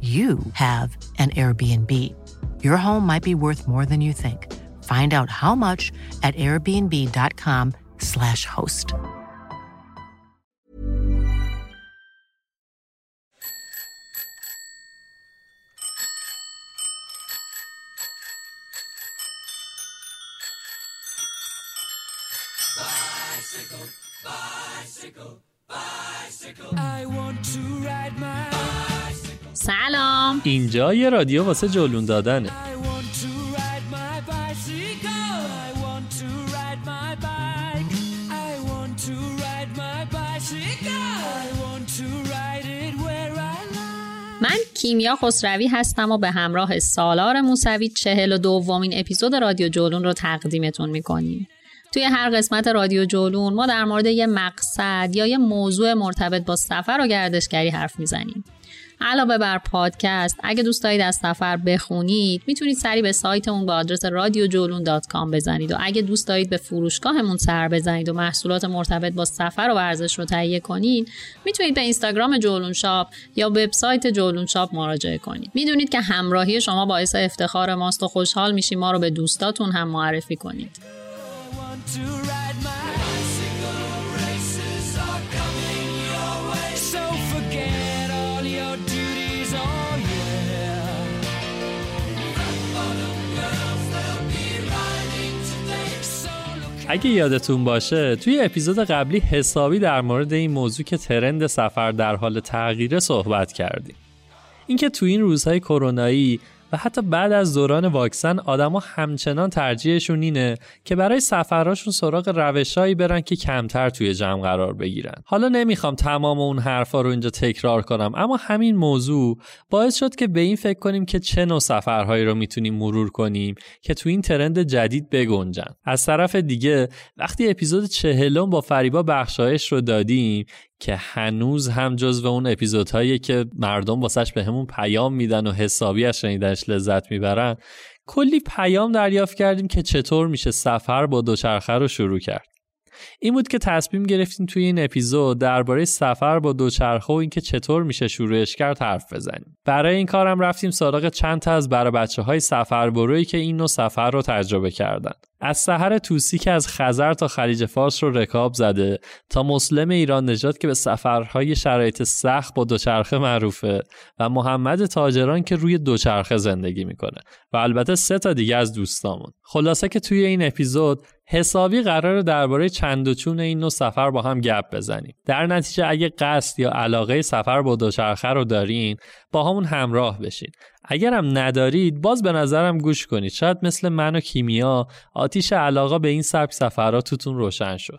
you have an Airbnb. Your home might be worth more than you think. Find out how much at airbnb.com/host. Bicycle, bicycle, bicycle. I want to ride my bicycle. سلام، اینجا یه رادیو واسه جولون دادنه. من کیمیا خسروی هستم و به همراه سالار موسوی 42مین اپیزود رادیو جولون رو تقدیمتون میکنیم. توی هر قسمت رادیو جولون ما در مورد یه مقصد یا یه موضوع مرتبط با سفر و گردشگری حرف میزنیم. علاوه بر پادکست، اگه دوست دارید از سفر بخونید، میتونید سری به سایتمون با آدرس رادیو جولون.com بزنید و اگه دوست دارید به فروشگاهمون سر بزنید و محصولات مرتبط با سفر و ورزش رو تهیه کنید، میتونید به اینستاگرام جولون شاپ یا وبسایت جولون شاپ مراجعه کنید. میدونید که همراهی شما باعث افتخار ماست و خوشحال میشیم ما رو به دوستاتون هم معرفی کنید. اگه یادتون باشه توی اپیزود قبلی حسابی در مورد این موضوع که ترند سفر در حال تغییره صحبت کردیم. اینکه توی این روزهای کرونایی و حتی بعد از دوران واکسن آدما همچنان ترجیحشون اینه که برای سفرهاشون سراغ روشایی برن که کمتر توی جمع قرار بگیرن. حالا نمیخوام تمام اون حرفا رو اینجا تکرار کنم، اما همین موضوع باعث شد که به این فکر کنیم که چه نوع سفرهایی رو میتونیم مرور کنیم که توی این ترند جدید بگنجن. از طرف دیگه وقتی اپیزود 40 با فریبا بخشایش رو دادیم که هنوز هم جزو اون اپیزودهایی که مردم واسش بهمون پیام میدن و حسابی از شنیدنش لذت میبرن، کلی پیام دریافت کردیم که چطور میشه سفر با دوچرخه رو شروع کرد. این بود که تصمیم گرفتیم توی این اپیزود درباره سفر با دوچرخه و اینکه چطور میشه شروعش کرد حرف بزنیم. برای این کارم رفتیم سراغ چند تا از برای بچه‌های سفربرویی که این نوع سفر رو تجربه کردن. از سحر توسی که از خزر تا خلیج فارس رو رکاب زده، تا مسلم ایران نژاد که به سفرهای شرایط سخت با دوچرخه معروفه، و محمد تاجران که روی دوچرخه زندگی میکنه، و البته 3 تا دیگه از دوستامون. خلاصه که توی این اپیزود حسابی قراره درباره چند و چون این نوع سفر با هم گپ بزنیم. در نتیجه اگه قصد یا علاقه سفر با دوچرخه رو دارین با همون همراه بشین. اگرم ندارید باز به نظرم گوش کنید، شاید مثل من و کیمیا آتیش علاقه به این سبک سفرها توتون روشن شد.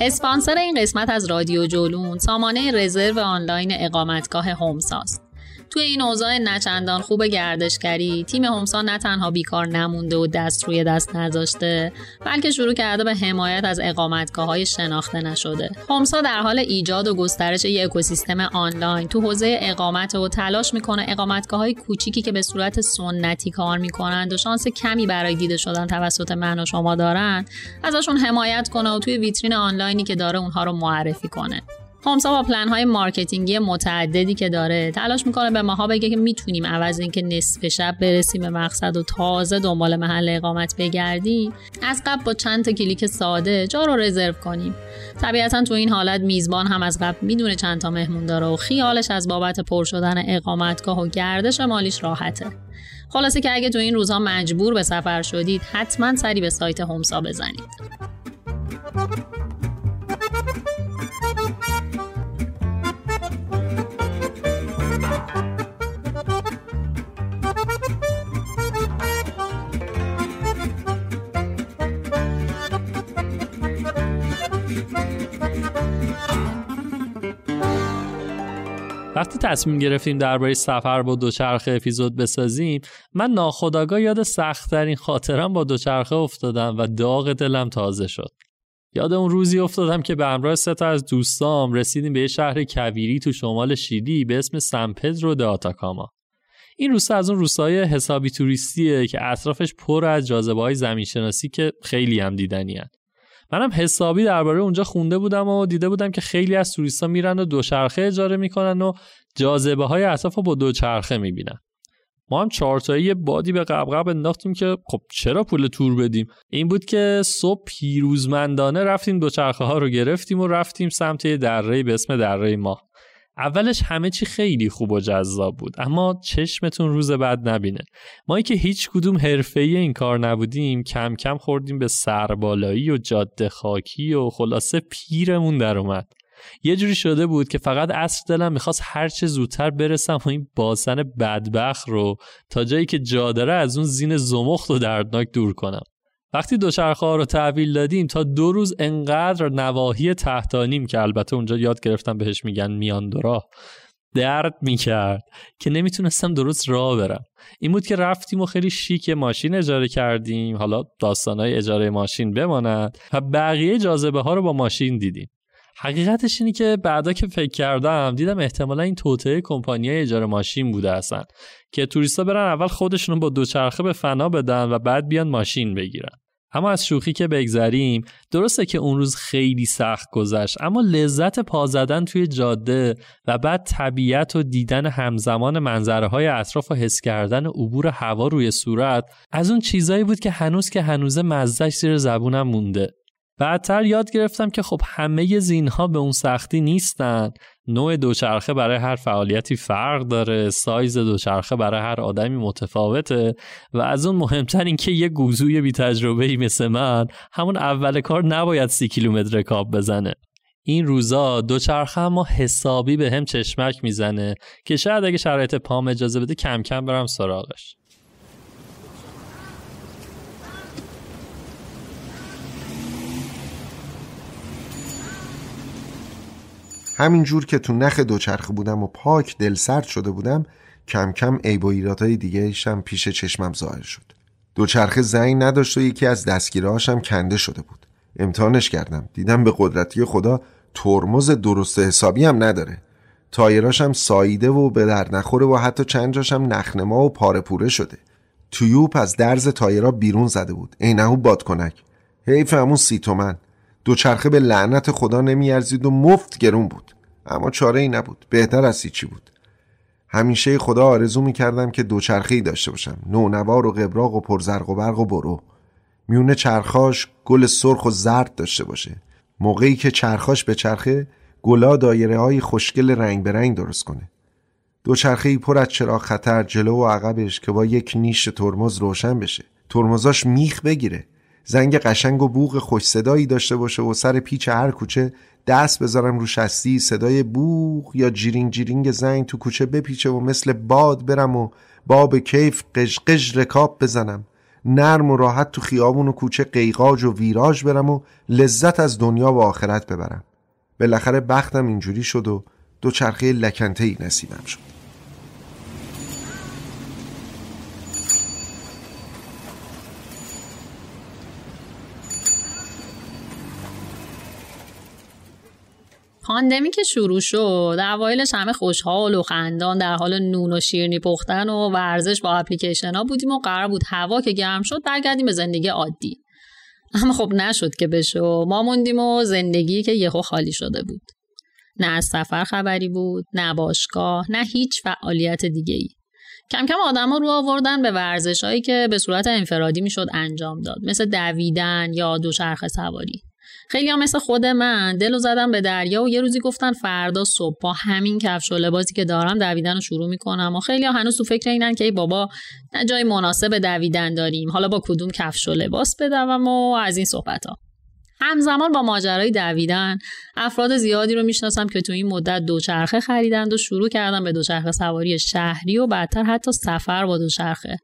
اسپانسر این قسمت از رادیو جولون سامانه رزرو آنلاین اقامتگاه هومسا است. توی این اوضاع نچندان خوب گردشگری، تیم هومسا نه تنها بیکار نمونده و دست روی دست نذاشته، بلکه شروع کرده به حمایت از اقامتگاه‌های شناخته نشده. هومسا در حال ایجاد و گسترش یک اکوسیستم آنلاین تو حوزه اقامت و تلاش میکنه اقامتگاه‌های کوچیکی که به صورت سنتی کار میکنند و شانس کمی برای دیده شدن توسط من و شما دارن، ازشون حمایت کنه و توی ویترین آنلاینی که داره اونها رو معرفی کنه. هومسا با پلن‌های مارکتینگی متعددی که داره تلاش میکنه به ماها بگه که میتونیم عوض اینکه نصف شب برسیم به مقصد و تازه دنبال محل اقامت بگردیم، از قبل با چند تا کلیک ساده جا رو رزرو کنیم. طبیعتاً تو این حالت میزبان هم از قبل میدونه چند تا مهمون داره و خیالش از بابت پر شدن اقامتگاه و گردش مالیش راحته. خلاصه که اگه تو این روزها مجبور به سفر شدید، حتماً سری به سایت هومسا بزنید. وقتی تصمیم گرفتیم درباره سفر با دوچرخه اپیزود بسازیم، من ناخودآگاه یاد سخت‌ترین خاطرم با دوچرخه افتادم و داغ دلم تازه شد. یاد اون روزی افتادم که به همراه 3 تا از دوستام رسیدیم به یه شهر کویری تو شمال شیلی به اسم سن پدرو د آتاکاما. این روستا از اون روستاهای حسابی توریستیه که اطرافش پر از جاذبه‌های زمین‌شناسی که خیلی هم دیدنیه. منم حسابی درباره اونجا خونده بودم و دیده بودم که خیلی از توریستا میرن و دوچرخه اجاره میکنن و جاذبه های اطراف رو با دوچرخه میبینن. ما هم 4 تایی بادی به قبقب انداختیم که خب چرا پول تور بدیم. این بود که صبح پیروزمندانه رفتیم دوچرخه ها رو گرفتیم و رفتیم سمت یه دره‌ای به اسم دره ماه. اولش همه چی خیلی خوب و جذاب بود، اما چشمتون روز بعد نبینه. ما که هیچ کدوم حرفه‌ای این کار نبودیم، کم کم خوردیم به سربالایی و جاده خاکی و خلاصه پیرمون در اومد. یه جوری شده بود که فقط عصر دلم می‌خواست هر چه زودتر برسم و این باسن بدبخت رو تا جایی که جا داره از اون زین زمخت و دردناک دور کنم. وقتی دوچرخه‌ها رو تحویل دادیم تا 2 روز انقدر نواحی تحتانیم که البته اونجا یاد گرفتم بهش میگن میان دورا درد میکرد که نمیتونستم درست راه برم. این بود که رفتیم و خیلی شیک ماشین اجاره کردیم، حالا داستانای اجاره ماشین بماند، و بقیه جاذبه ها رو با ماشین دیدیم. حقیقتش اینه که بعدا که فکر کردم دیدم احتمالا این توطئه کمپانیای اجاره ماشین بوده هستن که توریستا برن اول خودشون با دوچرخه به فنا بدن و بعد بیان ماشین بگیرن. اما از شوخی که بگذریم، درسته که اون روز خیلی سخت گذشت، اما لذت پا زدن توی جاده و بعد طبیعت و دیدن همزمان منظره‌های اطراف و حس کردن عبور هوا روی صورت از اون چیزایی بود که هنوزه مزه‌اش زیر زبونم مونده. بعدتر یاد گرفتم که خب همه زینها به اون سختی نیستن. نوع دوچرخه برای هر فعالیتی فرق داره، سایز دوچرخه برای هر آدمی متفاوته، و از اون مهمتر این که یه گوزوی بی تجربه‌ای مثل من همون اول کار نباید 30 کیلومتر رکاب بزنه. این روزا دوچرخه اما حسابی به هم چشمک میزنه که شاید اگه شرایط پام اجازه بده کم کم برم سراغش. همینجور که تو نخ دوچرخه بودم و پاک دل سرد شده بودم، کم کم عیب و ایرادهای دیگه‌اش هم پیش چشمم ظاهر شد. دوچرخه زنگ نداشت و یکی از دستگیرهاش هم کنده شده بود. امتحانش کردم، دیدم به قدرتی خدا ترمز درست حسابی هم نداره. تایراش هم ساییده و به در نخوره و حتی چند جاش هم نخنما و پاره پوره شده. تیوب از درز تایرا بیرون زده بود. عینه‌و بادکنک. حیف همون 30 تومن. دوچرخه به لعنت خدا نمیارزید و مفت گرون بود، اما چاره ای نبود، بهتر از هیچی بود. همیشه خدا آرزو میکردم که دوچرخه‌ای داشته باشم، نونوار و قبراق و پرزرق و برق و برو. میونه چرخاش گل سرخ و زرد داشته باشه. موقعی که چرخاش به چرخه، گلا دایره های خوشگل رنگ به رنگ درست کنه. دوچرخه‌ای پر از چراغ خطر جلو و عقبش که با یک نیش ترمز روشن بشه، ترمزاش میخ بگیره، زنگ قشنگ و بوق خوش صدایی داشته باشه و سر پیچ هر کوچه دست بذارم رو شستی، صدای بوق یا جیرینگ جیرینگ زنگ تو کوچه بپیچه و مثل باد برم و باب کیف قشقش رکاب بزنم، نرم و راحت تو خیابون و کوچه قیقاج و ویراج برم و لذت از دنیا و آخرت ببرم. بالاخره بختم اینجوری شد و دوچرخه لکنته‌ای نصیبم شد. پاندمی که شروع شد، اوایلش همه خوشحال و خندان در حال نون و شیرینی پختن و ورزش با اپلیکیشن ها بودیم و قرار بود هوا که گرم شد برگردیم به زندگی عادی. اما خب نشد که بشه، ما موندیم و زندگی که یهو خالی شده بود. نه از سفر خبری بود، نه باشگاه، نه هیچ فعالیت دیگه‌ای. کم کم آدما رو آوردن به ورزش‌هایی که به صورت انفرادی میشد انجام داد، مثل دویدن یا دوچرخه سواری. خیلی ها مثل خود من دلو زدم به دریا و یه روزی گفتن فردا صبح با همین کفش و لباسی که دارم دویدن رو شروع میکنم، و خیلی ها هنوز تو فکر اینن که ای بابا نه جای مناسب دویدن داریم، حالا با کدوم کفش و لباس بدوم و از این صحبت ها. همزمان با ماجرای دویدن افراد زیادی رو میشناسم که تو این مدت دوچرخه خریدند و شروع کردن به دوچرخه سواری شهری و بعدتر حتی سفر با دوچرخه.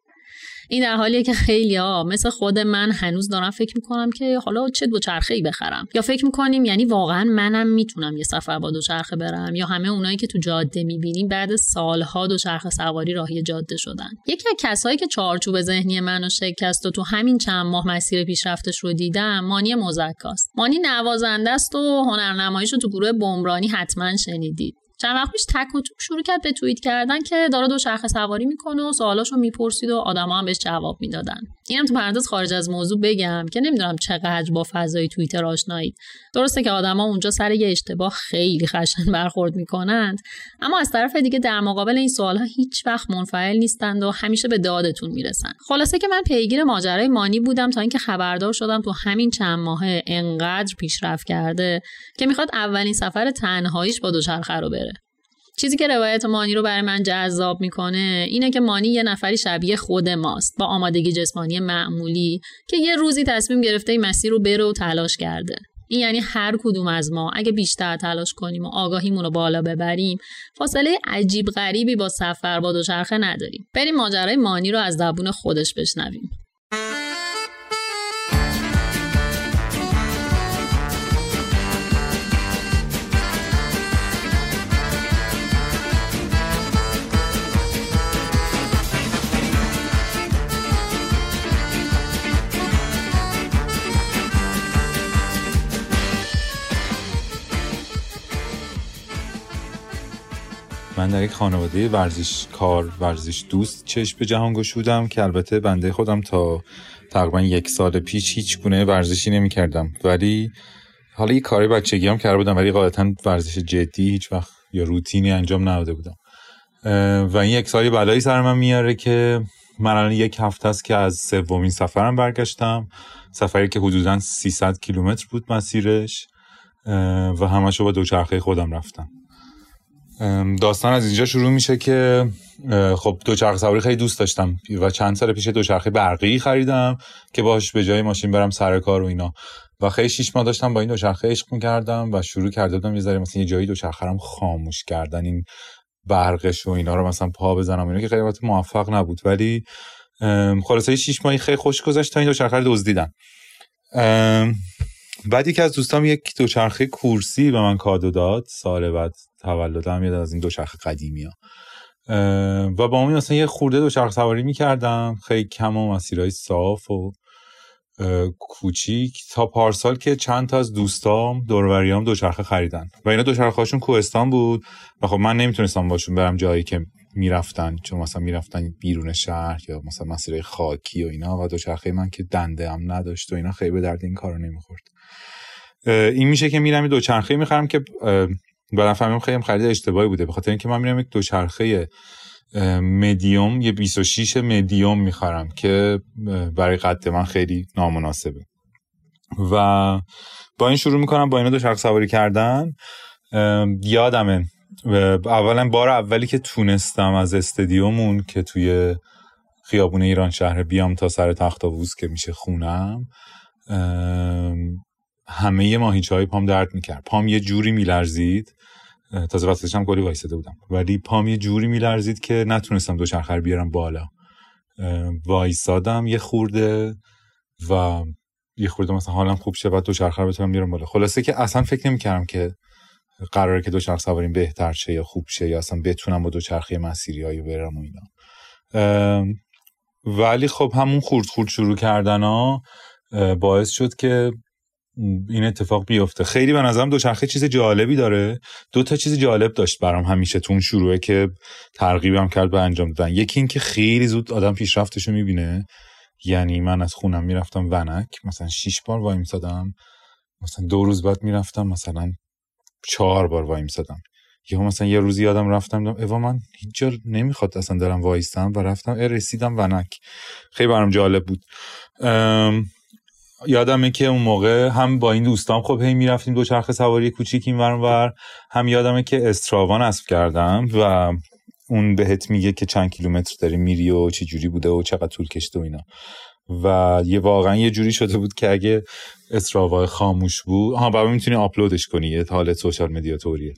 این در حالیه که خیلی ها مثل خود من هنوز دارم فکر میکنم که حالا چه دوچرخه‌ای بخرم، یا فکر میکنیم یعنی واقعا منم میتونم یه سفر با دوچرخه برم، یا همه اونایی که تو جاده میبینیم بعد سالها دوچرخه سواری راهی جاده شدن. یکی از کسایی که چارچوب ذهنی منو شکست و تو همین چند ماه مسیر پیشرفتش رو دیدم مانی مزکاست. مانی نوازنده است و هنرنماییش رو تو گروه بمرانی حتما شنیدید. چند وقت پیش تک و توک شروع کرد به توییت کردن که داره دوچرخه سواری میکنه و سوالاشو میپرسید و آدما هم بهش جواب میدادن. اینم تو پرانتز خارج از موضوع بگم که نمیدونم چقدر با فضای توییتر آشنایید. درسته که آدما اونجا سر یه اشتباه خیلی خشن برخورد میکنند، اما از طرف دیگه در مقابل این سوالها هیچ وقت منفعل نیستند و همیشه به دادتون میرسن. خلاصه که من پیگیر ماجرای مانی بودم تا اینکه خبردار شدم تو همین چند ماه انقدر پیشرفت کرده که میخواد اولین سفر تنهاییش با دوچرخه رو بره. چیزی که روایت مانی رو برای من جذاب میکنه اینه که مانی یه نفری شبیه خود ماست با آمادگی جسمانی معمولی که یه روزی تصمیم گرفته این مسیر رو بره و تلاش کرده. این یعنی هر کدوم از ما اگه بیشتر تلاش کنیم و آگاهیمون رو بالا ببریم فاصله عجیب غریبی با سفر با دوچرخه نداریم. بریم ماجرای مانی رو از زبون خودش بشنویم. من در یک خانواده ورزش دوست چشم به جهان گشودم که البته بنده خودم تا تقریبا 1 سال پیش هیچ گونه ورزشی نمی کردم، ولی حالا یه کاری بچگی هم کرده بودم، ولی غالبا ورزش جدی هیچ وقت یا روتینی انجام نداده بودم. و این 1 سال بلایی سر من میاره که من الان 1 هفته است که از 3مین سفرم برگشتم، سفری که حدوداً 300 کیلومتر بود مسیرش و همه‌شو با دوچرخه خودم رفتم. داستان از اینجا شروع میشه که خب دوچرخه سواری خیلی دوست داشتم و چند سال پیش دوچرخه برقی خریدم که باهاش به جای ماشین برم سر کار و اینا، و خیلی 6 ماه داشتم با این دوچرخه عشق می‌کردم و شروع کرده بودم یه ذره مثلا یه جایی دوچرخه رو خاموش کردن این برقش و اینا رو مثلا پا بزنم، اینا که خیلی وقت موفق نبود، ولی خلاصه 6 ماه خیلی خوش گذشت تا این دوچرخه رو دزدیدن. بعد یکی از دوستام یک دوچرخه کورسی به من کادو داد سال بعد تولدم، یاد از این دوچرخه قدیمی‌ها، و با اون مثلا یه خورده دوچرخه سواری می‌کردم خیلی کم و مسیرهای صاف و کوچیک، تا پارسال که چند تا از دوستام دوروریام دوچرخه خریدن و اینا دوچرخه‌هاشون کوهستان بود و خب من نمیتونستم باشون برم جایی که میرفتن، چون مثلا میرفتن بیرون شهر یا مثلا مسیرهای خاکی و اینا، و دوچرخه من که دنده هم نداشت و اینا خیلی به درد این کارو نمیخورد. این میشه که میرم دوچرخه میخرم که بعداً فهمیدم خیلی خرید اشتباهی بوده، به خاطر اینکه من میرم یک دوچرخه مدیوم، یه 26 مدیوم میخرم که برای قد من خیلی نامناسبه، و با این شروع میکنم با اینا دوچرخه سواری کردن. یادمه اولا بار اولی که تونستم از استادیومون که توی خیابون ایران شهر بیام تا سر تخت‌آووس که میشه خونم، همه ماهیچه‌های پام درد میکرد، پام یه جوری میلرزید، تازه وقتش هم گلی وایساده بودم، ولی پام یه جوری میلرزید که نتونستم دوچرخه رو بیارم بالا، وایسادم یه خورده مثلا حالم خوب شه بعد دوچرخه رو بتونم بیارم بالا. خلاصه که اصلا فکر نمیکردم که قراره که دوچرخه سواریم بهتر شه یا خوب شه یا اصلا بتونم با دوچرخه مسیریایی برم و اینا، ولی خب همون خورد شروع کردنا باعث شد که این اتفاق بیفته. خیلی به نظرم دوچرخه چیز جالبی داره. دو تا چیز جالب داشت برام همیشه تون شروعه که ترغیبم کرد به انجام دادن. یکی این که خیلی زود آدم پیشرفتشو میبینه. یعنی من از خونم میرفتم ونک مثلا 6 بار وای میسادم، مثلا 2 روز بعد میرفتم مثلا 4 بار وای میسادم. یهو مثلا یه روزی یادم رفتم ایوا من هیچ جا نمیخواد اصلا دارم وایستم و رفتم رسیدم ونک. خیلی برام جالب بود. یادمه که اون موقع هم با این دوستام خب هی میرفتیم دوچرخه سواری کوچیک این ور اونور. هم یادمه که استراوا نصب کردم و اون بهت میگه که چند کیلومتر داری میری و چه جوری بوده و چقدر طول کشته و اینا. و یه واقعا یه جوری شده بود که اگه استراوا خاموش بود بعد میتونی آپلودش کنی، یه حالت سوشال مدیا توریه.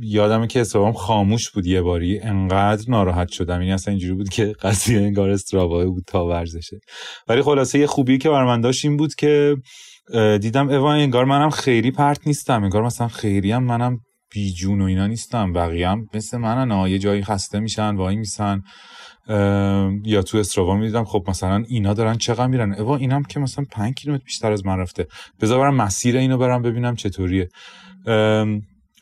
یادمه که استراوا خاموش بود یه باری، انقدر ناراحت شدم. این اصلا اینجوری بود که قضیه انگار استراوا بود تا ورزشه. ولی خلاصه یه خوبی که برام داشت این بود که دیدم اوان انگار منم خیلی پرت نیستم، انگار مثلا خیلی هم منم بی جون و اینا نیستم، بقیه هم مثل منن، یه جایی خسته میشن وای میسن. یا تو استراوا میدیدم خب مثلا اینا دارن چقدر میرن، اوا اینم که مثلا 5 کیلومتر بیشتر از من رفته، بذار برم مسیر اینو برم ببینم چطوریه.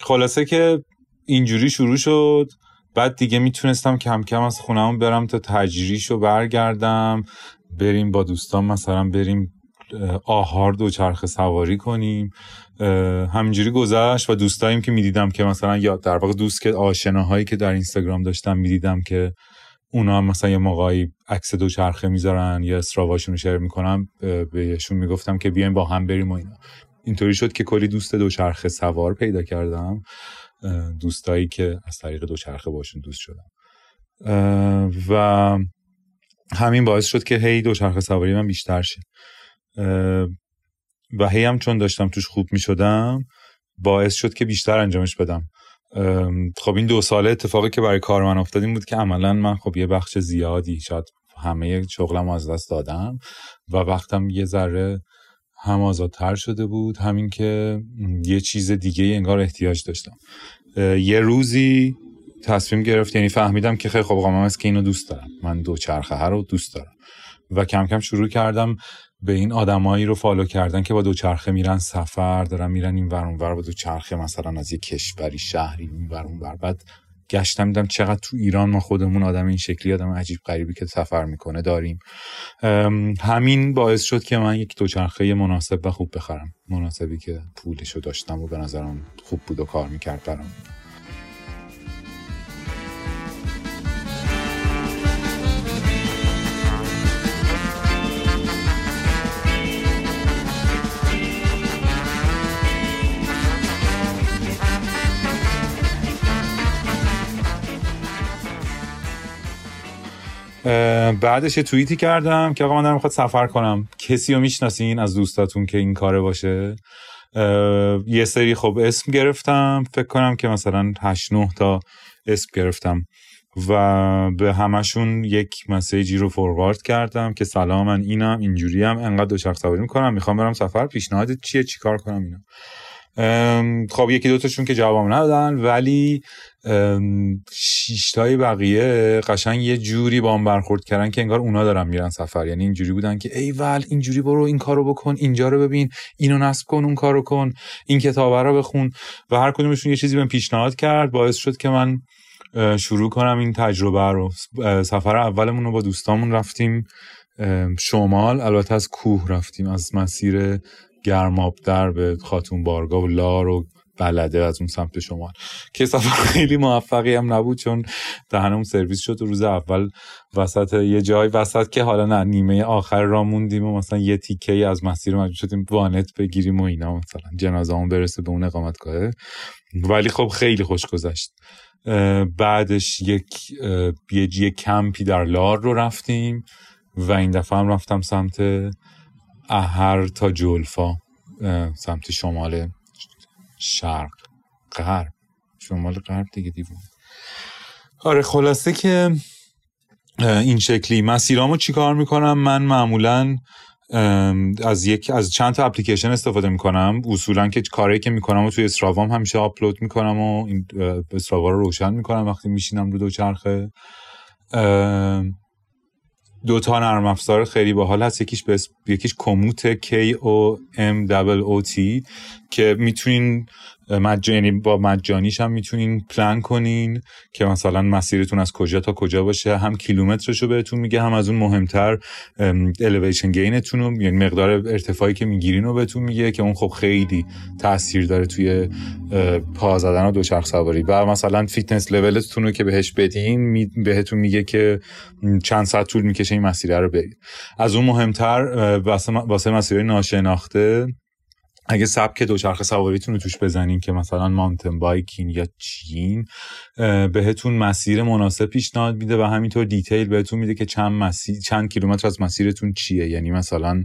خلاصه که اینجوری شروع شد. بعد دیگه میتونستم کم کم از خونم برم تا تجریشو برگردم، بریم با دوستان مثلا بریم آهار دوچرخه سواری کنیم. همینجوری گذشت و دوستاییم که میدیدم که مثلا یا در واقع دوست که آشناهایی که در اینستاگرام داشتم میدیدم که اونا هم مثلا یه موقعی عکس دوچرخه میذارن یا استراواشون رو شیر میکنن، بهشون میگفتم که بیاین با هم بریم و اینا. اینطوری شد که کلی دوست دوچرخه سوار پیدا کردم، دوستایی که از طریق دوچرخه باشون دوست شدم و همین باعث شد که هی دوچرخه سواری من بیشتر شه. و هی هم چون داشتم توش خوب می شدم باعث شد که بیشتر انجامش بدم. خب این 2 ساله اتفاقی که برای کار من افتاد این بود که عملا من خب یه بخش زیادی شاید همه شغلم از دست دادم و وقتم یه ذره هم آزادتر شده بود، همین که یه چیز دیگه انگار احتیاج داشتم. یه روزی تصمیم گرفت، یعنی فهمیدم که خیلی خب قامم است که اینو دوست دارم، من دوچرخه ها رو دوست دارم و کم کم شروع کردم به این آدمایی رو فالو کردن که با دوچرخه میرن سفر، دارن میرن این ور اون ور با دوچرخه، مثلا از یه کشوری شهری این ور اون ور. بعد گشتم دیدم چقدر تو ایران ما خودمون آدم این شکلی، آدم عجیب غریبی که سفر میکنه داریم. همین باعث شد که من یک دوچرخه مناسب و خوب بخرم، مناسبی که پولشو داشتم و به نظرم خوب بود و کار میکرد برام. بعدش یه توییتی کردم که آقا من دارم میخواد سفر کنم، کسی رو میشناسین از دوستاتون که این کاره باشه؟ یه سری خب اسم گرفتم، فکر کنم که مثلا 8-9 تا اسم گرفتم و به همشون یک مسیجی رو فوروارد کردم که سلام من اینم، اینجوریم، انقدر دوچرخه سواری میکنم، میخوام برم سفر، پیشنهادت چیه، چیکار کنم اینا. خب یکی دوتاشون که جوابم ندادن، ولی 6 تای بقیه قشنگ یه جوری با هم برخورد کردن که انگار اونا دارن میرن سفر. یعنی اینجوری بودن که ای ول اینجوری برو این کارو بکن، اینجا رو ببین، اینو نصب کن، اون کارو کن، این کتابه رو بخون و هر کدومشون یه چیزی بهم پیشنهاد کرد. باعث شد که من شروع کنم این تجربه رو. سفر اولمون رو با دوستامون رفتیم شمال، البته از کوه رفتیم، از مسیر گرمابدر به خاتون بارگاه و لار و بلده از اون سمت شمال، که سفر خیلی موفقی هم نبود چون دهنم سرویس شد و روز اول وسط یه جای وسط که حالا نه نیمه آخر را موندیم و مثلا یه تیکه از مسیر مجبور شدیم وانت بگیریم و اینا، مثلا جنازه همون برسه به اون اقامتگاه. ولی خب خیلی خوش گذشت. بعدش یه کمپی در لار رو رفتیم و این دفعه هم رفتم سمت اهر تا جولفا، سمت شمال شرق غرب، شمال غرب دیگه دیوون. آره خلاصه که این شکلی مسیرامو چیکار میکنم. من معمولا از چند تا اپلیکیشن استفاده میکنم، اصولا که کاری که میکنم و توی استراوام همیشه آپلود میکنم و این استراوا رو روشن میکنم وقتی میشینم رو دوچرخه. دوتا نرم افزار خیلی باحال هست، یکیش کوموت KOMOOT که میتونین مجانی با مجانیش هم میتونین پلان کنین که مثلا مسیرتون از کجا تا کجا باشه، هم کیلومترشو بهتون میگه، هم از اون مهمتر الیویشن گینتون رو، یعنی مقدار ارتفاعی که میگیرین رو بهتون میگه که اون خب خیلی تاثیر داره توی پا زدن و دوچرخ سواری. و مثلا فیتنس لولتون رو که بهش بدین بهتون میگه که چند ساعت طول میکشه این مسیر رو برید. از اون مهمتر واسه مسیرهای ناشناخته اگه سبک دوچرخه سواریتون رو توش بزنین که مثلا ماونتن بایکین یا چین، بهتون مسیر مناسب پیشنهاد میده و همینطور دیتیل بهتون میده که چند کیلومتر از مسیرتون چیه، یعنی مثلا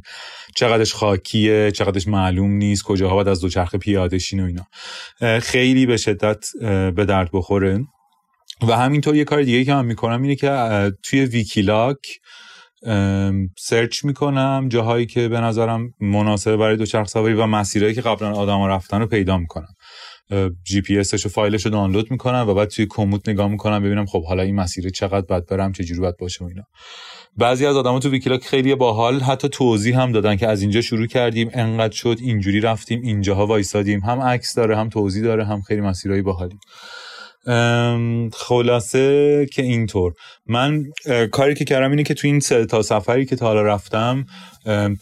چقدرش خاکیه، چقدرش معلوم نیست، کجاها باید از دوچرخه پیاده شین و اینا. خیلی به شدت به درد بخوره. و همینطور یه کار دیگه که من میکنم اینه که توی ویکیلاک سرچ میکنم جاهایی که به نظرم مناسب برای دوچرخ سواری و مسیرهایی که قبلا آدم رفتن رو پیدا میکنم، جی پی اسش و فایلش رو دانلود میکنم و بعد توی کوموت نگاه میکنم ببینم خب حالا این مسیر چقدر باید برم، چه جوری باید باشه و اینا. بعضی از آدما تو ویکیلاک خیلی باحال حتی توضیح هم دادن که از اینجا شروع کردیم انقدر شد، اینجوری رفتیم، اینجاها وایسادیم، هم عکس داره هم توضیح داره، هم خیلی مسیرهای باحالی. خلاصه که اینطور من کاری که کردم اینه که تو این تا سفری که تا حالا رفتم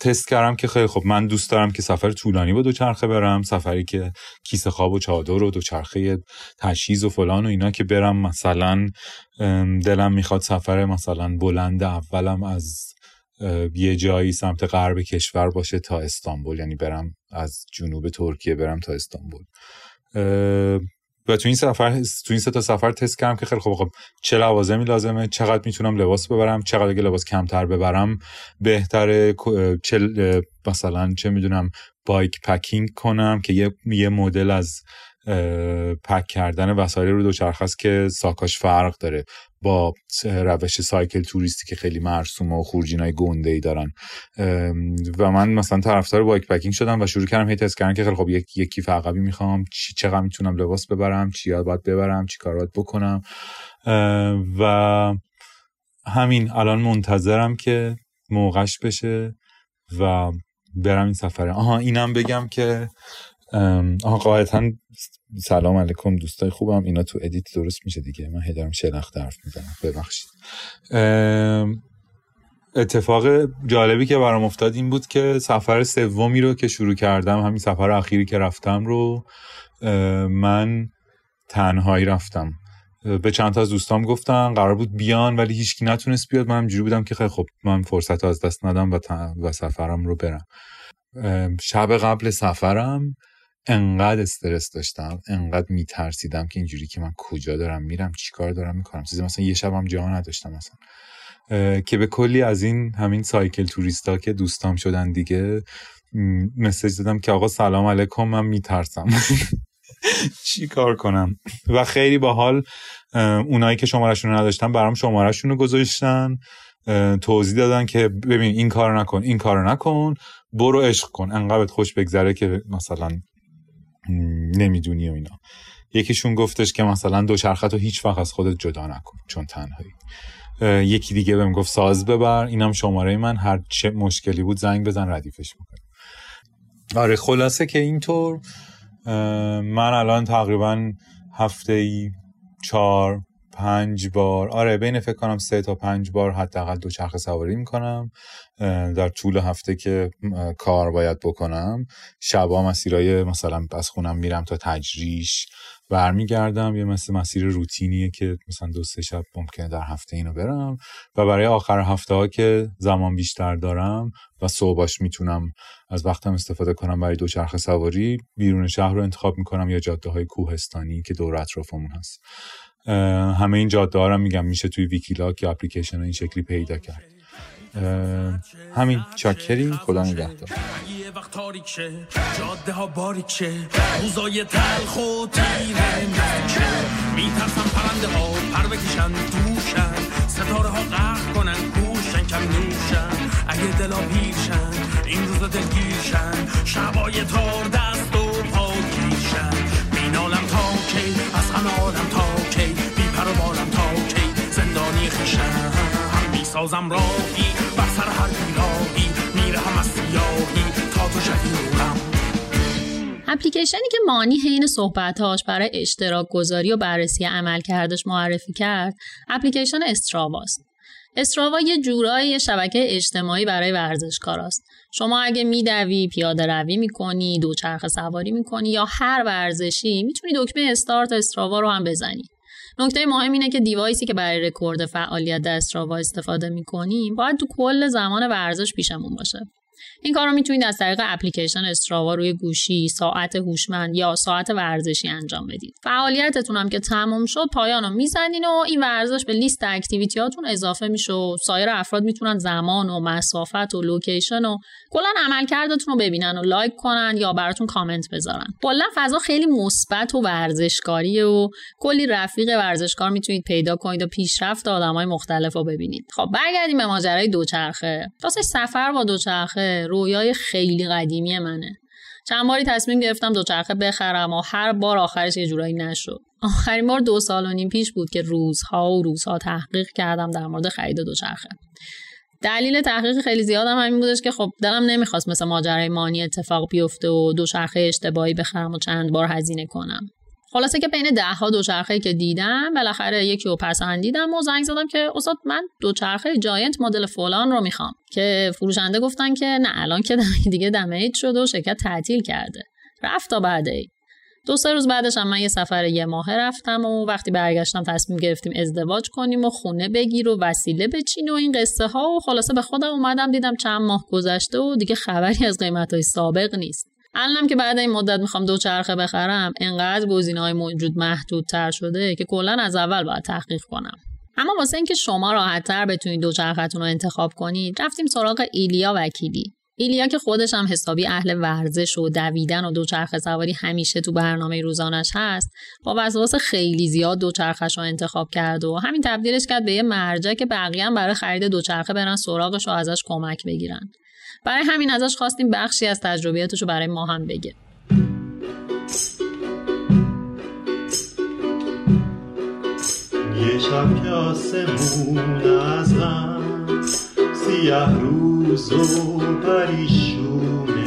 تست کردم که خیلی خب من دوست دارم که سفر طولانی با دوچرخه برم، سفری که کیسه خواب و چادر و دوچرخه تجهیز و فلان و اینا، که برم مثلا دلم میخواد سفر مثلا بلند اولم از یه جایی سمت غرب کشور باشه تا استانبول، یعنی برم از جنوب ترکیه برم تا استانبول. و تو این سه تا سفر تست کردم که خیلی خب چه لوازمی لازمه، چقدر میتونم لباس ببرم، چقدر اگه لباس کمتر ببرم بهتره، مثلا چه میدونم بایک پکینگ کنم که یه مدل از پک کردن وسایل رو دوچرخه است که ساکاش فرق داره با روش سایکل توریستی که خیلی مرسومه و خورجینای گنده‌ای دارن. و من مثلا طرفدار بایک پکینگ شدم و شروع کردم تست کردن که خیلی خب یک کیف عقبی میخوام، چقدر میتونم لباس ببرم، چی باید ببرم، چی کار باید بکنم. و همین الان منتظرم که موقعش بشه و برم این سفره. اینم بگم که قاعدتاً سلام علیکم دوستای خوبم، اینا تو ادیت درست میشه دیگه، من هیدارم شلخت حرف میزنم، ببخشید. اتفاق جالبی که برام افتاد این بود که سفر سومی رو که شروع کردم، همین سفر اخیری که رفتم رو، من تنهایی رفتم. به چند تا از دوستام گفتم، قرار بود بیان ولی هیچکی نتونست بیاد. من همینجوری بودم که خیلی خب من فرصت از دست ندم و سفرم رو برم. شب قبل سفرم انقدر استرس داشتم، انقدر میترسیدم که اینجوری که من کجا دارم میرم، چیکار دارم میکنم، چیزی مثلا یه شبم جا نداشتم مثلا، که به کلی از این همین سایکل توریستا که دوستام شدن دیگه مسیج دادم که آقا سلام علیکم، من میترسم چی کار کنم. و خیلی باحال اونایی که شمارهشون رو نداشتن برام شمارهشون رو گذاشتن، توضیح دادن که ببین این کارو نکن، این کارو نکن، برو عشق کن، انقدرت خوش بگذره که مثلا نمیدونی و اینا. یکیشون گفتش که مثلا دوچرخه تو هیچ وقت از خودت جدا نکن چون تنهایی. یکی دیگه بهم گفت ساز ببر، اینم شماره من، هر چه مشکلی بود زنگ بزن ردیفش میکنم. آره خلاصه که اینطور من الان تقریبا هفته‌ای 4-5 بار، آره بین فکر کنم 3 تا 5 بار حداقل دوچرخه سواری میکنم در طول هفته که کار باید بکنم. شبا مسیرهای مثلا از خونم میرم تا تجریش برمیگردم، یه مثل مسیر روتینیه که مثلا 2-3 شب ممکنه در هفته اینو برم. و برای آخر هفته ها که زمان بیشتر دارم و صبحاش میتونم از وقتم استفاده کنم برای دوچرخه سواری، بیرون شهر رو انتخاب میکنم یا جاده های کوهستانی که دور اطرافمون هست. همه این جاده ها رو میگم میشه توی ویکیلاک یا اپلیکیشن این شکلی پیدا کرد. همین، چاکرین، خدا نگهدار. یه وقت تاریک شه، جاده ها باریک شه، روزای تلخ و تیره میترسم پرنده ها پر بکشن دوشن، ستاره ها غرق کنن گوشن کم نوشن، اگه دلا پیرشن این روزا دلگیرشن، شبای تار دست و پا گیرشن، بینالم تا کی، از همه آدم تا کی، بیپر و بالم تا کی، زندانی خیشن. سازم راهی بر سر هر بیراهی میرهم از سیاهی تا تو شفیقم. اپلیکیشنی که مانی حین صحبتاش برای اشتراک گذاری و بررسی عملکردش معرفی کرد، اپلیکیشن استراواست. استراوا یه جورایی شبکه اجتماعی برای ورزشکاراست. شما اگه میدوی، پیاده روی میکنی، دوچرخه سواری میکنی یا هر ورزشی، میتونی دکمه استارت استراوا رو هم بزنی. نکته مهم اینه که دیوایسی که برای رکورد فعالیت در استراوا استفاده میکنیم باید تو کل زمان ورزش پیشمون باشه. این کار رو میتونید از طریق اپلیکیشن استراوا روی گوشی، ساعت هوشمند یا ساعت ورزشی انجام بدید. فعالیتتون هم که تموم شد پایان رو میزنین و این ورزش به لیست اکتیویتیاتون اضافه میشه و سایر افراد میتونن زمان و مسافت و لوکیشن و کلا عملکردتون رو ببینن و لایک کنن یا براتون کامنت بذارن. کلا فضا خیلی مثبت و ورزشکاریه و کلی رفیق ورزشکار میتونید پیدا کنید و پیشرفت آدمای مختلفو ببینید. خب برگردیم به ماجرای دوچرخه. راستش سفر با دوچرخه رویای خیلی قدیمی منه. چند باری تصمیم گرفتم دوچرخه بخرم و هر بار آخرش یه جورایی نشد. آخرین بار 2.5 سال پیش بود که روزها تحقیق کردم در مورد خرید دوچرخه. دلیل تحقیق خیلی زیادم همین بودش که خب دلم نمیخواست مثل ماجرای مانی اتفاق بیفته و دوچرخه اشتباهی بخرم و چند بار هزینه کنم. خلاصه که بین 10 دوچرخه‌ای که دیدم بالاخره یکی رو پسندیدم و زنگ زدم که استاد من دوچرخه جاینت مدل فلان رو میخوام، که فروشنده گفتن که نه الان که دیگه دمیج شده و شرکت تعطیل کرده. رفت تا بعد عید. 2-3 روز بعدش هم من یه سفر 1 ماهه رفتم و وقتی برگشتم تصمیم گرفتیم ازدواج کنیم و خونه بگیر و وسیله بچین و این قصه ها و خلاصه به خودم اومدم دیدم چند ماه گذشته و دیگه خبری از قیمت‌های سابق نیست. الانم که بعد این مدت میخوام دوچرخه بخرم، انقدر گزینه‌های موجود محدودتر شده که کلا از اول باید تحقیق کنم. اما واسه اینکه شما راحت‌تر بتونید دوچرختون رو انتخاب کنید، رفتیم سراغ ایلیا وکیلی. ایلیا که خودش هم حسابی اهل ورزش و دویدن و دوچرخه سواری همیشه تو برنامه روزانش هست، با وسواس خیلی زیاد دوچرخه‌شو انتخاب کرد و همین تبدیلش کرد به یه مرجع که بقیه هم برای خرید دوچرخه برن سراغش و ازش کمک بگیرن. برای همین ازش خواستیم بخشی از تجربیاتش رو برای ما هم بگه. یه شب که آسمون از هم سیاه روز و پریشونه،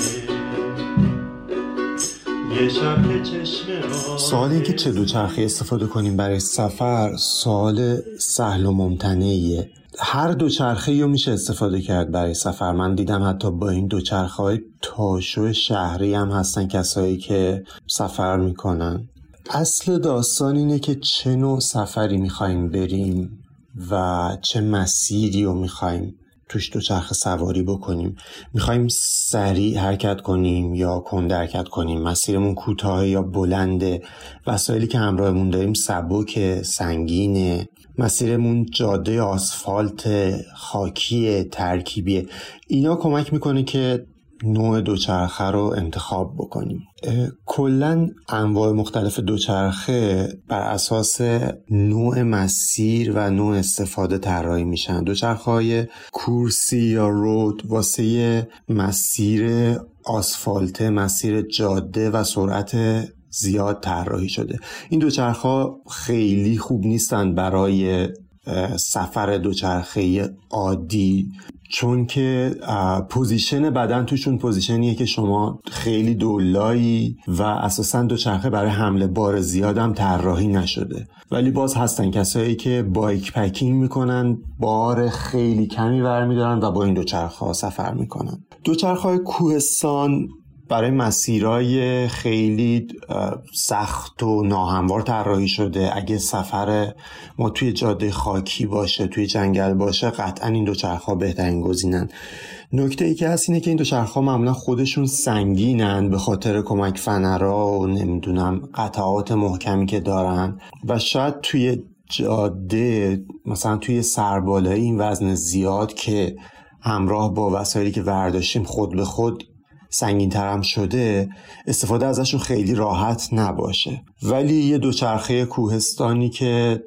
سوال این که چه دوچرخه استفاده کنیم برای سفر سوال سهل و ممتنعیه. هر دوچرخه رو میشه استفاده کرد برای سفر. من دیدم حتی با این دوچرخه های تاشو شهری هم هستن کسایی که سفر میکنن. اصل داستان اینه که چه نوع سفری میخوایم بریم و چه مسیری رو میخوایم توش دوچرخه سواری بکنیم. میخوایم سریع حرکت کنیم یا کند حرکت کنیم، مسیرمون کوتاه یا بلنده، وسایلی که همراهمون داریم سبک سنگینه، مسیرمون جاده آسفالت خاکی ترکیبیه. اینا کمک میکنه که نوع دوچرخه رو انتخاب بکنیم. کلن انواع مختلف دوچرخه بر اساس نوع مسیر و نوع استفاده طراحی میشن. دوچرخه‌های کورسی یا رود واسه مسیر آسفالت، مسیر جاده و سرعت زیاد طراحی شده. این دوچرخه‌ها خیلی خوب نیستن برای سفر دوچرخه عادی، چون که پوزیشن بدن توشون پوزیشنیه که شما خیلی دولایی و اساساً دوچرخه برای حمل بار زیاد هم طراحی نشده. ولی باز هستن کسایی که بایک پکینگ میکنن، بار خیلی کمی برمیدارن و با این دوچرخه ها سفر میکنن. دوچرخه های کوهستان برای مسیرهای خیلی سخت و ناهموار طراحی شده. اگه سفر ما توی جاده خاکی باشه، توی جنگل باشه، قطعاً این دوچرخه‌ها بهترین گزینن. نکته ای که هست اینه که این دوچرخه‌ها معمولا خودشون سنگینن به خاطر کمک فنرها و نمیدونم قطعات محکمی که دارن و شاید توی جاده مثلا توی سربالایی این وزن زیاد که همراه با وسایلی که ورداشتیم خود به خود سنگین ترم شده، استفاده ازشون خیلی راحت نباشه. ولی یه دوچرخه کوهستانی که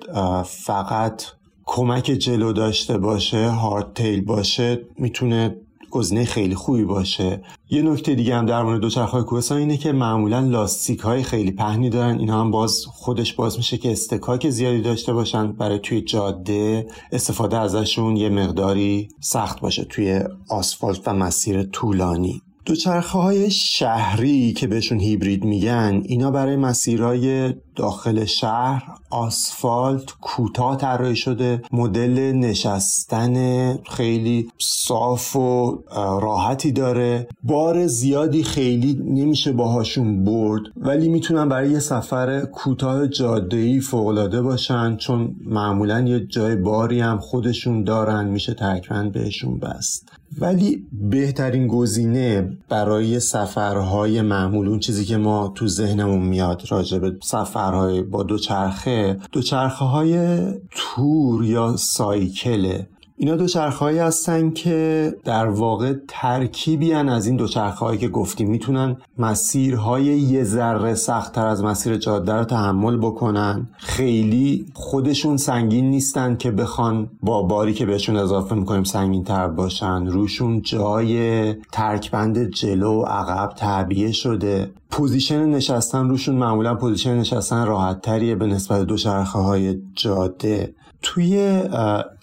فقط کمک جلو داشته باشه، هارد تیل باشه، میتونه گزینه خیلی خوبی باشه. یه نکته دیگه هم در مورد دوچرخه‌های کوهستان اینه که معمولا لاستیک‌های خیلی پهنی دارن. اینا هم باز خودش باز میشه که استکاک زیادی داشته باشن، برای توی جاده استفاده ازشون یه مقداری سخت باشه توی آسفالت و مسیر طولانی. دوچرخه‌های شهری که بهشون هیبرید میگن، اینا برای مسیرهای داخل شهر، آسفالت کوتاه طراحی شده، مدل نشستن خیلی صاف و راحتی داره، بار زیادی خیلی نمیشه باهاشون برد، ولی میتونن برای یه سفر کوتاه جاده‌ای فوق‌العاده باشن، چون معمولا یه جای باری هم خودشون دارن، میشه ترکمند بهشون بست. ولی بهترین گزینه برای سفرهای معمول، اون چیزی که ما تو ذهنمون میاد راجع به سفرهای با دوچرخه، دوچرخه‌های تور یا سایکله. اینا دوچرخه‌هایی هستن که در واقع ترکیبی ان از این دوچرخه‌هایی که گفتیم، میتونن مسیرهای یه ذره سخت‌تر از مسیر جاده رو تحمل بکنن، خیلی خودشون سنگین نیستن که بخوان با باری که بهشون اضافه می‌کنیم سنگین‌تر باشن، روشون جای ترکبند جلو و عقب تعبیه شده، پوزیشن نشستن روشون معمولا پوزیشن نشستن راحت‌تریه به نسبت دوچرخه‌های جاده. توی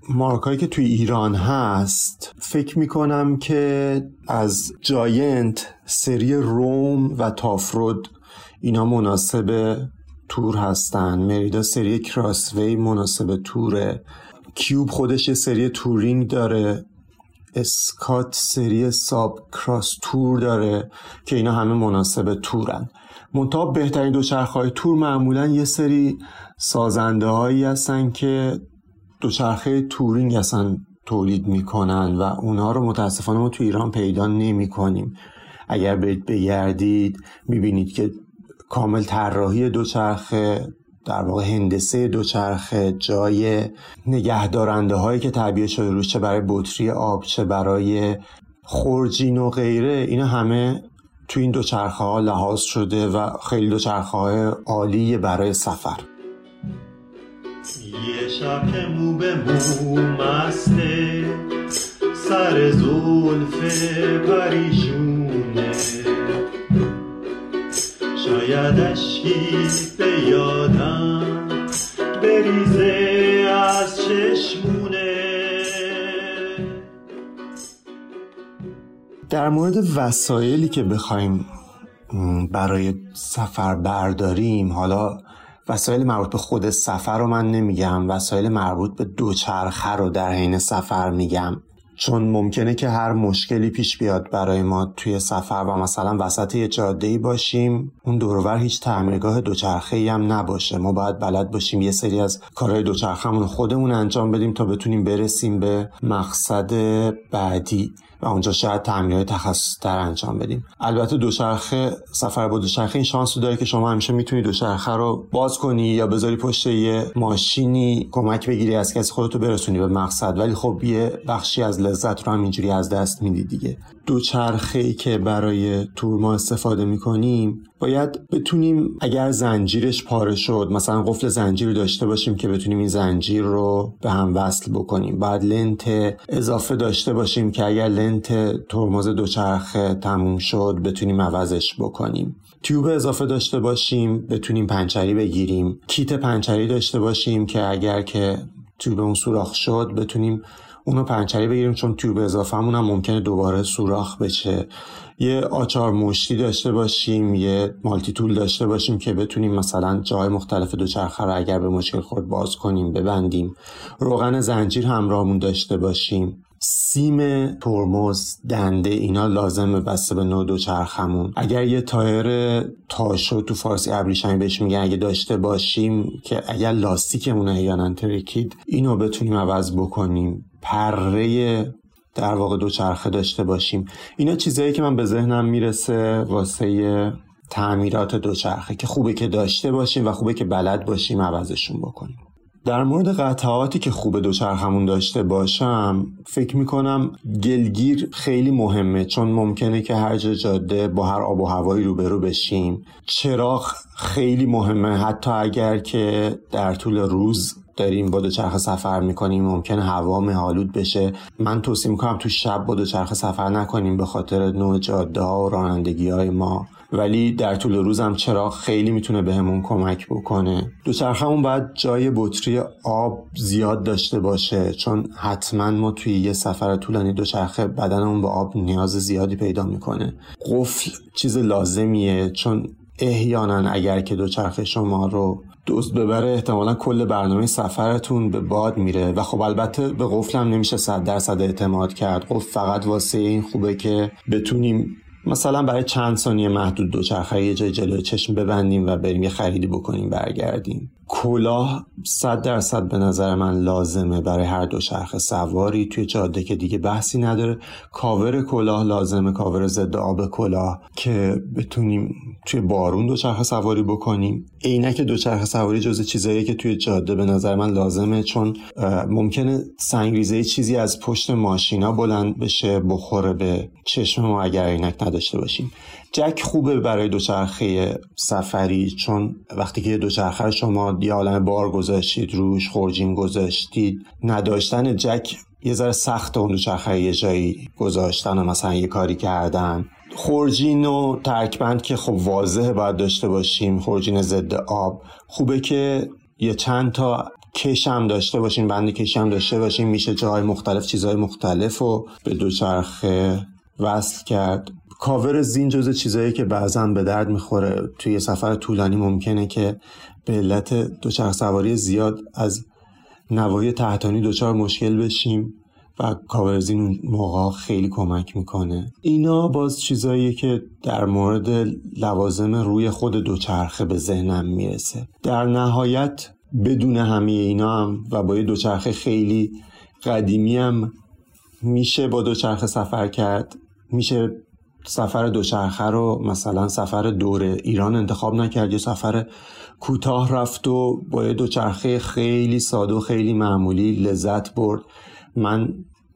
مارکایی که توی ایران هست فکر میکنم که از جاینت، سری روم و تافرود، اینا مناسب تور هستن. مریدا سری کراسوی مناسب توره. کیوب خودش یه سری تورینگ داره. اسکات سری ساب کراس تور داره که اینا همه مناسب تورن. منتها بهترین دوچرخه‌های تور معمولا یه سری سازنده هایی هستن که دوچرخه تورینگ اصلا تولید میکنن و اونها رو متاسفانه ما تو ایران پیدا نمیکنیم. اگر برید بگردید میبینید که کامل طراحی دوچرخه، در واقع هندسه دوچرخه، جای نگهدارنده هایی که تعبیه شده روش، چه برای بطری آب چه برای خورجین و غیره، اینا همه تو این دوچرخه ها لحاظ شده و خیلی دوچرخه های عالیه برای سفر. یه شب که مو به مو مسته، سر زلف پریشونه، شاید اشکی به یادم بریزه از چشمونه. در مورد وسایلی که بخوایم برای سفر برداریم، حالا وسایل مربوط به خود سفر رو من نمیگم، وسایل مربوط به دوچرخه رو در حین سفر میگم، چون ممکنه که هر مشکلی پیش بیاد برای ما توی سفر و مثلا وسط یه جاده‌ای باشیم، اون دورور هیچ تعمیرگاه دوچرخه‌ای هم نباشه، ما باید بلد باشیم یه سری از کارهای دوچرخه‌مون خودمون انجام بدیم تا بتونیم برسیم به مقصد بعدی و اونجا شاید تعمیرات تخصصی‌تر انجام بدیم. البته دوچرخه، سفر با دوچرخه این شانس رو داره که شما همیشه میتونی دوچرخه رو باز کنی یا بذاری پشت یه ماشینی، کمک بگیری از کسی، خودت رو برسونی به مقصد، ولی خب یه بخشی از لذت رو هم اینجوری از دست میدی دیگه. دوچرخه‌ای که برای تور ما استفاده میکنیم باید بتونیم، اگر زنجیرش پاره شد، مثلا قفل زنجیری داشته باشیم که بتونیم این زنجیر رو به هم وصل بکنیم. بعد لنت اضافه داشته باشیم که اگر لنت ترمز دوچرخه تموم شد بتونیم عوضش بکنیم. تیوب اضافه داشته باشیم بتونیم پنچری بگیریم. کیت پنچری داشته باشیم که اگر که تیوب اون سوراخ شد بتونیم اونو پنچری بگیریم، چون تیوب اضافه‌مون هم ممکنه دوباره سوراخ بشه. یه آچار مشتی داشته باشیم، یه مالتی تول داشته باشیم که بتونیم مثلا جای مختلف دوچرخه رو اگر به مشکل خورد باز کنیم، ببندیم. روغن زنجیر همراهمون داشته باشیم. سیم ترمز، دنده، اینا لازمه بسته به نوع دوچرخمون. اگر یه تایر تاشو، تو فارسی ابریشمی بهش میگن، اگه داشته باشیم که اگر لاستیکمون احیانا ترکید اینو بتونیم عوض بکنیم. پره در واقع دوچرخه داشته باشیم. اینا چیزایی که من به ذهنم میرسه واسه تعمیرات دوچرخه که خوبه که داشته باشیم و خوبه که بلد باشیم عوضشون بکنیم. در مورد قطعاتی که خوب دوچرخمون داشته باشم، فکر میکنم گلگیر خیلی مهمه، چون ممکنه که هر جاده با هر آب و هوایی روبرو بشیم. چراغ خیلی مهمه، حتی اگر که در طول روز داریم با دوچرخه سفر میکنیم ممکن هوا مه‌آلود بشه. من توصیه میکنم تو شب با دوچرخه سفر نکنیم به خاطر نوع جاده‌ها و رانندگی‌های ما، ولی در طول روز هم چراغ خیلی میتونه بهمون کمک بکنه. دوچرخمون باید جای بطری آب زیاد داشته باشه، چون حتما ما توی یه سفر طولانی دوچرخه بدنمون به آب نیاز زیادی پیدا میکنه. قفل چیز لازمیه، چون احیانا اگر که دوچرخه شما رو دوست ببره احتمالا کل برنامه سفرتون به باد میره. و خب البته به قفل هم نمیشه 100% اعتماد کرد. قفل فقط واسه این خوبه که بتونیم مثلا برای چند ثانیه محدود دوچرخه یه جای جلوی چشم ببندیم و بریم یه خریدی بکنیم برگردیم. کلاه 100% به نظر من لازمه برای هر دوچرخه سواری توی جاده که دیگه بحثی نداره. کاور کلاه لازمه، کاور ضد آب کلاه که بتونیم توی بارون دوچرخه سواری بکنیم. عینک دوچرخه سواری جزو چیزاییه که توی جاده به نظر من لازمه، چون ممکنه سنگریزه چیزی از پشت ماشینا بلند بشه بخوره به چشم ما اگر عینک نداشته باشیم. جک خوبه برای دوچرخه سفری، چون وقتی که دوچرخه شما یه عالم بار گذاشتید روش، خورجین گذاشتید، نداشتن جک یه ذره سخته. اون دوچرخه یه جایی گذاشتن و مثلا یه کاری کردن. خورجین و ترکبند که خب واضحه باید داشته باشیم. خورجین ضد آب خوبه که یه چند تا کش هم داشته باشیم، بند کش هم داشته باشیم، میشه جاهای مختلف چیزهای مختلف و به دوچرخه وصل کرد. کاور زین جزء چیزایی که بعضا به درد میخوره. توی سفر طولانی ممکنه که به علت دوچرخه سواری زیاد از نواحی تحتانی دوچار مشکل بشیم و کاور زین اون موقع خیلی کمک میکنه. اینا باز چیزاییه که در مورد لوازم روی خود دوچرخه به ذهنم میرسه. در نهایت بدون همه اینا هم و با یه دوچرخه خیلی قدیمی هم میشه با دوچرخه سفر کرد. میشه سفر دوچرخه رو مثلا سفر دور ایران انتخاب نکرد یا سفر کوتاه رفت و با یه دوچرخه خیلی ساده و خیلی معمولی لذت برد. من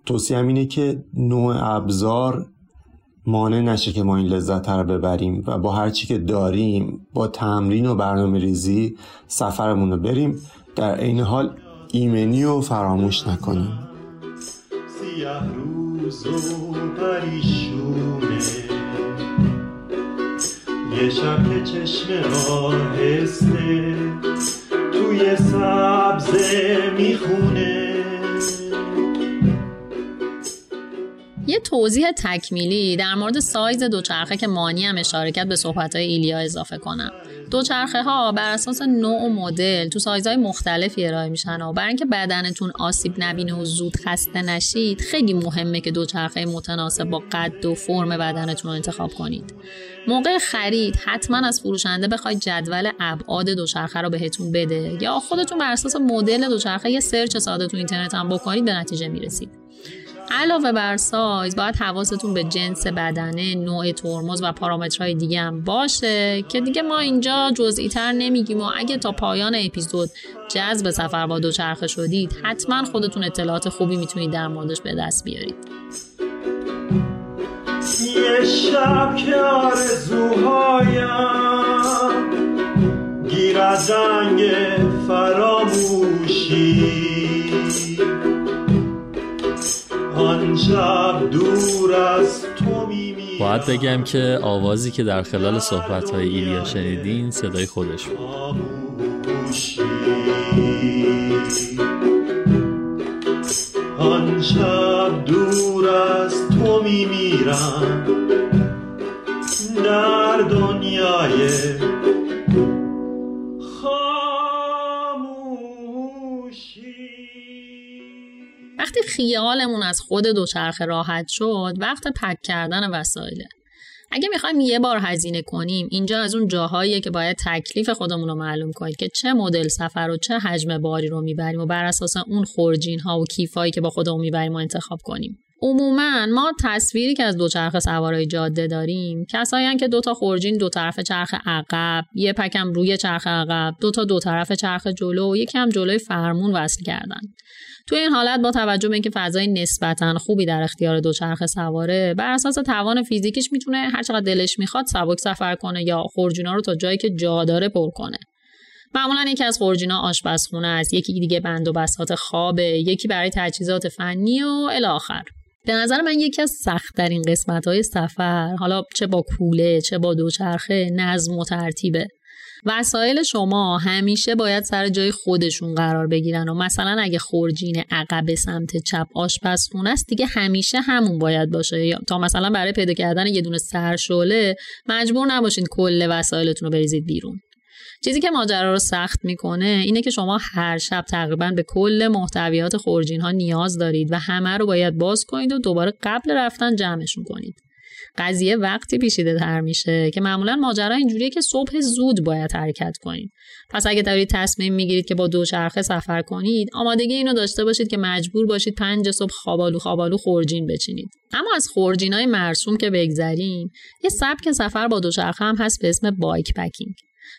توصیه‌ام اینه که نوع ابزار مانع نشه که ما این لذت رو ببریم و با هر چی که داریم با تمرین و برنامه‌ریزی سفرمون رو بریم. در عین حال ایمنی رو فراموش نکنیم. زو پریشونه یه شب که چشم آهسته توی سبزه میخونه. یه توضیح تکمیلی در مورد سایز دوچرخه که مانی هم اشاره کرد به صحبت‌های ایلیا اضافه کنم. دوچرخه ها بر اساس نوع و مدل تو سایزهای مختلفی ارائه میشن و برای اینکه بدنتون آسیب نبینه و زود خسته نشید خیلی مهمه که دوچرخه متناسب با قد و فرم بدنتون رو انتخاب کنید. موقع خرید حتما از فروشنده بخواید جدول ابعاد دوچرخه رو بهتون بده یا خودتون بر اساس مدل دوچرخه یه سرچ ساده تو اینترنت هم بکنید به نتیجه میرسید. علاوه بر سایز باید حواستون به جنس بدنه، نوع ترمز و پارامترهای دیگه هم باشه که دیگه ما اینجا جزئی‌تر نمیگیم و اگه تا پایان اپیزود جذب سفر با دوچرخه شدید حتما خودتون اطلاعات خوبی میتونید در موردش به دست بیارید. یه شب که آرزوهایم گیر از زنگ فراموشی باید بگم که آوازی که در خلال صحبت‌های ایلیا شنیدین صدای خودش بود. آن شب دور از تو می‌میرم در دنیای وقتی خیالمون از خود دوچرخه راحت شد وقت پک کردن وسایله. اگه میخوایم یه بار هزینه کنیم اینجا از اون جاهاییه که باید تکلیف خودمون رو معلوم کنیم که چه مدل سفر و چه حجم باری رو میبریم و بر اساس اون خورجین ها و کیفایی که با خودمون میبریم رو انتخاب کنیم. عموماً ما تصویری که از دوچرخه سوارای جاده داریم کسایی‌اند که دو تا خورجین دو طرف چرخ عقب، یه پکم روی چرخ عقب، دو طرف چرخ جلو و یکی هم جلوی فرمون وصل کردن. تو این حالت با توجه به اینکه فضای نسبتاً خوبی در اختیار دوچرخه سواره بر اساس توان فیزیکیش میتونه هر چقدر دلش میخواد سبک سفر کنه یا خورجینا رو تا جایی که جا داره پر کنه. معمولا یکی از خورجینا آشپزخونه است، یکی دیگه بند و بساط خوابه، یکی برای تجهیزات فنی و الی آخر. به نظر من یکی از سخت‌ترین قسمت‌های سفر، حالا چه با کوله چه با دوچرخه، نظم و ترتیبه. وسایل شما همیشه باید سر جای خودشون قرار بگیرن و مثلا اگه خورجین عقب سمت چپ آشپزخونه است دیگه همیشه همون باید باشه، تا مثلا برای پیدا کردن یه دونه سرشعله مجبور نباشین کل وسایلتون رو بریزید بیرون. چیزی که ماجرا رو سخت میکنه اینه که شما هر شب تقریبا به کل محتویات خورجین ها نیاز دارید و همه رو باید باز کنید و دوباره قبل رفتن جمعشون کنید. قضیه وقتی پیچیده تر میشه که معمولا ماجرا اینجوریه که صبح زود باید حرکت کنید. پس اگه دارید تصمیم میگیرید که با دوچرخه سفر کنید، آمادگی اینو داشته باشید که مجبور باشید 5 صبح خوابالو خورجین بچینید. اما از خورجینای مرسوم که بگذریم، یه سبک سفر با دوچرخه هم هست به اسم بایک پکینگ.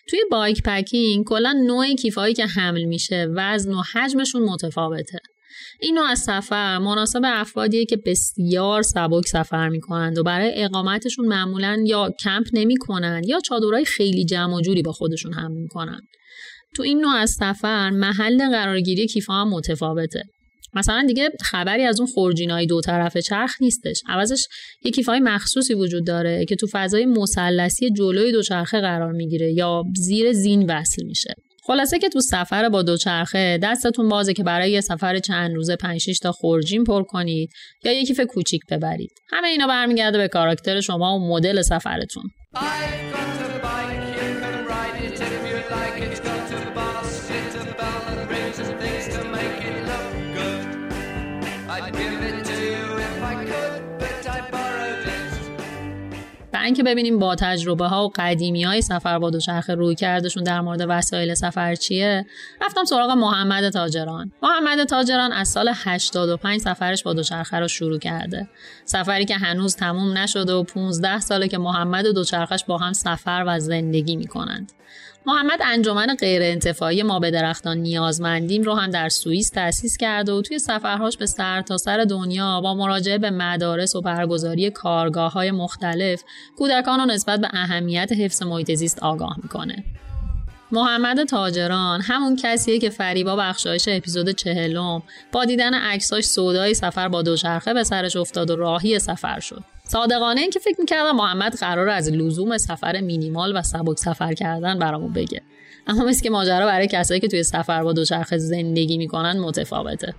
توی بایک پکینگ کلا نوع کیفایی که حمل میشه، وزن و حجمشون متفاوته. این نوع از سفر مناسب افرادیه که بسیار سبک سفر میکنند و برای اقامتشون معمولاً یا کمپ نمیکنن یا چادرای خیلی جمع و جوری با خودشون حمل میکنن. تو این نوع از سفر محل قرارگیری کیفا هم متفاوته. مثلا دیگه خبری از اون خورجینای دو طرفه چرخ نیستش. عوضش یه کیفای مخصوصی وجود داره که تو فضای مثلثی جلوی دوچرخه قرار میگیره یا زیر زین وصل میشه. خلاصه که تو سفر با دوچرخه دستتون بازه که برای یه سفر چند روزه 5-6 تا خورجین پر کنید یا یه کیف کوچیک ببرید. همه اینا برمیگرده به کاراکتر شما و مدل سفرتون. اینکه ببینیم با تجربه ها و قدیمی‌های سفر با دوچرخه روی کردشون در مورد وسایل سفر چیه، رفتم سراغ محمد تاجران. محمد تاجران از سال 85 سفرش با دوچرخه رو شروع کرده. سفری که هنوز تموم نشده و 15 ساله که محمد و دوچرخه‌اش با هم سفر و زندگی می‌کنند. محمد انجمن غیرانتفاعی ما به درختان نیازمندیم رو هم در سوئیس تأسیس کرده و توی سفرهاش به سرتاسر دنیا با مراجعه به مدارس و برگزاری کارگاه‌های مختلف کودکان رو نسبت به اهمیت حفظ محیط زیست آگاه میکنه. محمد تاجران همون کسیه که فریبا بخشایش اپیزود 40 با دیدن عکساش سودای سفر با دوچرخه به سرش افتاد و راهی سفر شد. صادقانه این که فکر میکردم محمد قراره از لزوم سفر مینیمال و سبک سفر کردن برامون بگه، اما مثل که ماجرا برای کسایی که توی سفر با دوچرخه زندگی میکنن متفاوته.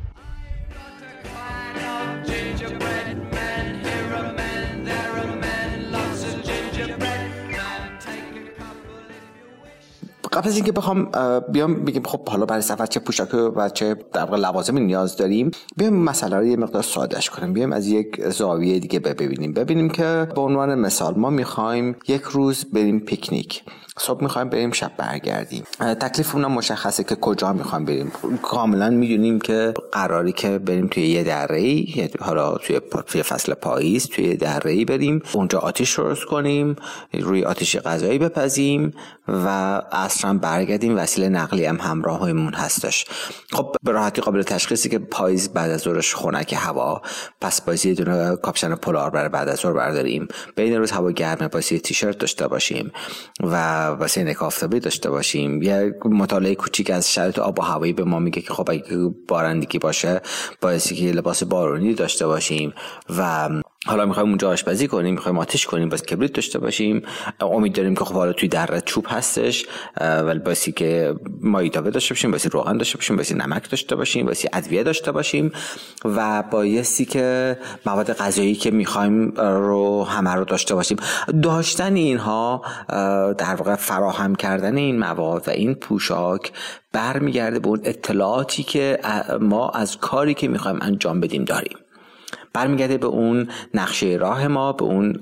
قبل از اینکه بخوام بیام بگیم خب حالا برای سفر چه پوشاک و چه در واقع لوازم نیاز داریم، بیام مسئله رو یه مقدار ساده‌اش کنیم، بیام از یک زاویه دیگه ببینیم که به عنوان مثال ما می‌خوایم یک روز بریم پیکنیک، صبح می‌خوایم بریم، شب برگردیم. تکلیف اونم مشخصه که کجا می‌خوایم بریم. کاملا می‌دونیم که قراری که بریم توی یه دره‌ای، حالا توی فصل پاییز توی دره‌ای بریم، اونجا آتش روز کنیم، روی آتش غذایی بپزیم و اصلا برگردیم. وسیله نقلی هم همراهمون هستش. خب به راحتی قابل تشخیصی که پاییز بعد از ظهرش خنک هوا، پس باید یه دونه کاپشن پولار برای بعد از ظهر برداریم. بین روز هوا گرمه، باید یه تیشرت داشته باشیم و واسه نکافتابی داشته باشیم. یه مطالعه کوچیک از شرایط آب و هوایی به ما میگه که خب اگه بارندگی باشه باید که لباس بارونی داشته باشیم و حالا میخوایم اونجا آشپزی کنیم، میخوایم آتش کنیم، باید کبریت داشته باشیم. امید داریم که خب حالا توی دره چوب هستش، ولی باید که مایدابه داشته باشیم، باید روغن داشته باشیم، باید نمک داشته باشیم، باید ادویه داشته باشیم و بایستی که مواد غذایی که میخوایم رو همه رو داشته باشیم. داشتن اینها در واقع فراهم کردن این مواد و این پوشاک برمیگرده به اون اطلاعاتی که ما از کاری که میخوایم انجام بدیم داریم. برمیگرده به اون نقشه راه ما، به اون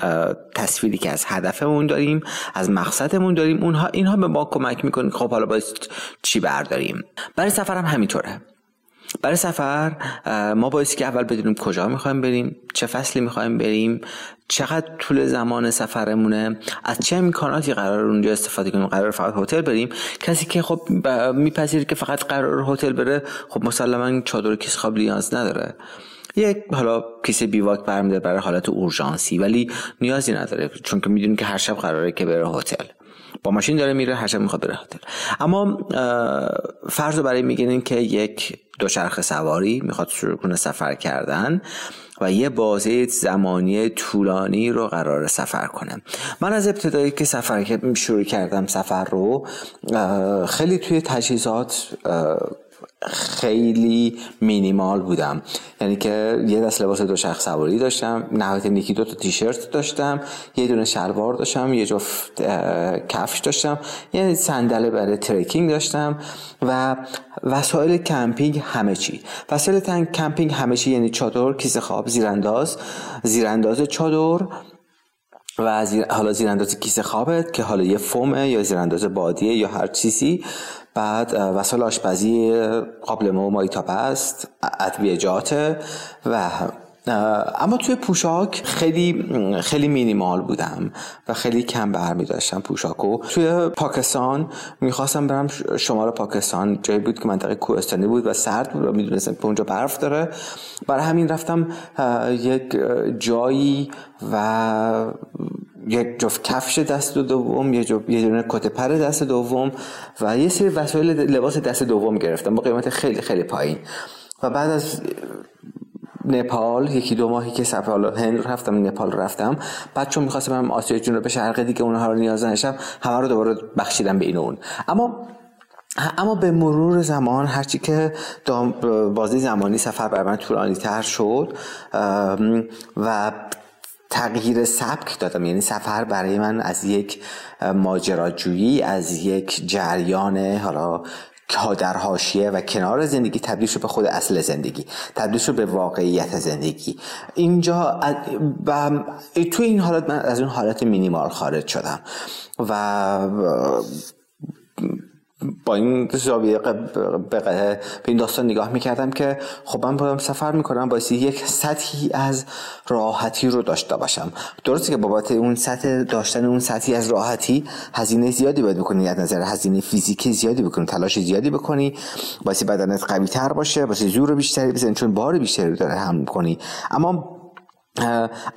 تصویری که از هدفمون داریم، از مقصدمون داریم. اینها به ما کمک میکنه خب حالا باید چی برداریم. برای سفر هم همینطوره. برای سفر ما باید که اول بدونیم کجا میخوایم بریم، چه فصلی میخوایم بریم، چقدر طول زمان سفرمونه، از چه امکاناتی قرار اونجا استفاده کنیم. قرار فقط هتل بریم. کسی که خب میپذیره که فقط قرار هتل بره، خب مسلماً چادر و کیسه خواب نیاز نداره. یک حالا کیسه بیواک برمی‌داره برای حالت اورژانسی، ولی نیازی نداره چون که میدونیم که هر شب قراره که بره هتل. با ماشین داره میره، هرچند میخواد بره هتل. اما فرض رو برای میگیرین که یک دوچرخه سواری میخواد شروع کنه سفر کردن و یه بازه زمانی طولانی رو قرار سفر کنم. من از ابتدایی که سفر شروع کردم سفر رو خیلی توی تجهیزات خیلی مینیمال بودم، یعنی که یه دست لباس دوچرخه سواری داشتم، نهایت نیکی 2 تا تیشرت داشتم، یه دونه شلوار داشتم، یه جفت کفش داشتم، یعنی صندل برای ترکینگ داشتم و وسایل کمپینگ همه چی. وسایل کمپینگ همه چی، یعنی چادر، کیسه خواب، زیرانداز چادر و حالا زیرانداز کیسه خوابت که حالا یه فومه یا زیرانداز بادیه یا هر چیزی، بعد وسایل آشپزی، قابلمه و مایتاپست، ادویه‌جات و اما توی پوشاک خیلی خیلی مینیمال بودم و خیلی کم برمی داشتم پوشاکو. توی پاکستان میخواستم برم شمال پاکستان، جایی بود که منطقه کوهستانی بود و سرد بود و میدونستم که اونجا برف داره، برای همین رفتم یک جایی و یک جفت کفش دست دوم، یه دونه کت پر دست دوم و یه سری وسایل لباس دست دوم گرفتم با قیمت خیلی خیلی پایین. و بعد از نپال 1-2 ماهی که سفر هند رفتم، نپال رفتم، بعد چون می‌خواستم برم آسیا جنوب شرق دیگه اونها رو نیاز نداشتم، همه رو دوباره بخشیدم به این و اون. اما به مرور زمان هرچی که بازه زمانی سفر برای من طولانی‌تر شد و تغییر سبک دادم، یعنی سفر برای من از یک ماجراجویی، از یک جریان حالا که در حاشیه و کنار زندگی تبدیل شد به خود اصل زندگی، تبدیل شد به واقعیت زندگی. اینجا و تو این حالت من از اون حالت مینیمال خارج شدم و با این زاویه به این داستان نگاه میکردم که خب من باید سفر میکنم، باید یک سطحی از راحتی رو داشته باشم. درسته که بابت اون سطح داشتن اون سطحی از راحتی هزینه زیادی باید بکنی، از نظر هزینه فیزیکی زیادی بکنی، تلاش زیادی بکنی، باید بدنت قوی تر باشه، باید زور بیشتری بزنی چون بار بیشتری داره هم کنی. اما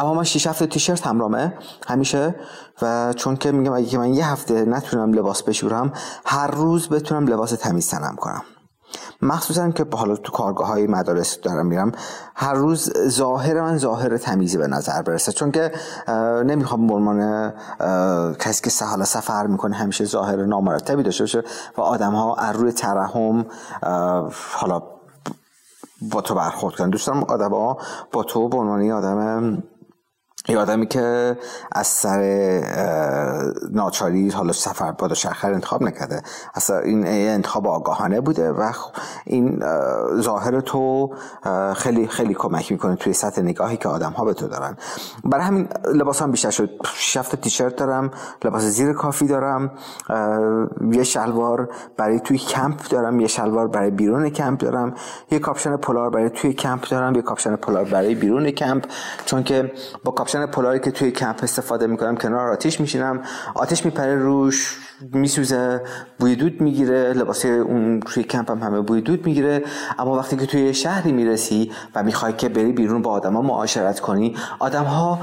من 6-7 تیشرت همرامه همیشه و چون که میگم اگه من یه هفته نتونم لباس بشورم، هر روز بتونم لباس تمیز تنم کنم، مخصوصا که حالا تو کارگاه های مدارس دارم میرم، هر روز ظاهر من ظاهر تمیزی به نظر برسه، چون که نمیخوام برمان کسی که سهل سفر میکنه همیشه ظاهر نامرتبی داشته باشه و آدم ها از روی ترحم حالا با تو برخورد کنم. دوست دارم آدم ها با تو به عنوان یه آدمی که از سر ناچاری حالا سفر با دوچرخه انتخاب نکرده، اصلا این انتخاب آگاهانه بوده و این ظاهر تو خیلی خیلی کمک میکنه توی سطح نگاهی که آدم ها به تو دارن. برای همین لباس هم بیشتر شد، 6-7 تیشرت دارم، لباس زیر کافی دارم، یه شلوار برای توی کمپ دارم، یه شلوار برای بیرون کمپ دارم، یه کاپشن پولار برای توی کمپ دارم، یه کاپشن پولار برای بیرون کمپ، چون که با کاپشن پولاری که توی کمپ استفاده میکنم کنار آتیش میشینم، آتیش میپره روش، میسوزه، بوی دود میگیره، لباسه اون توی کمپ هم همه بوی دود میگیره. اما وقتی که توی شهری میرسی و میخوای که بری بیرون با آدم ها معاشرت کنی، آدم ها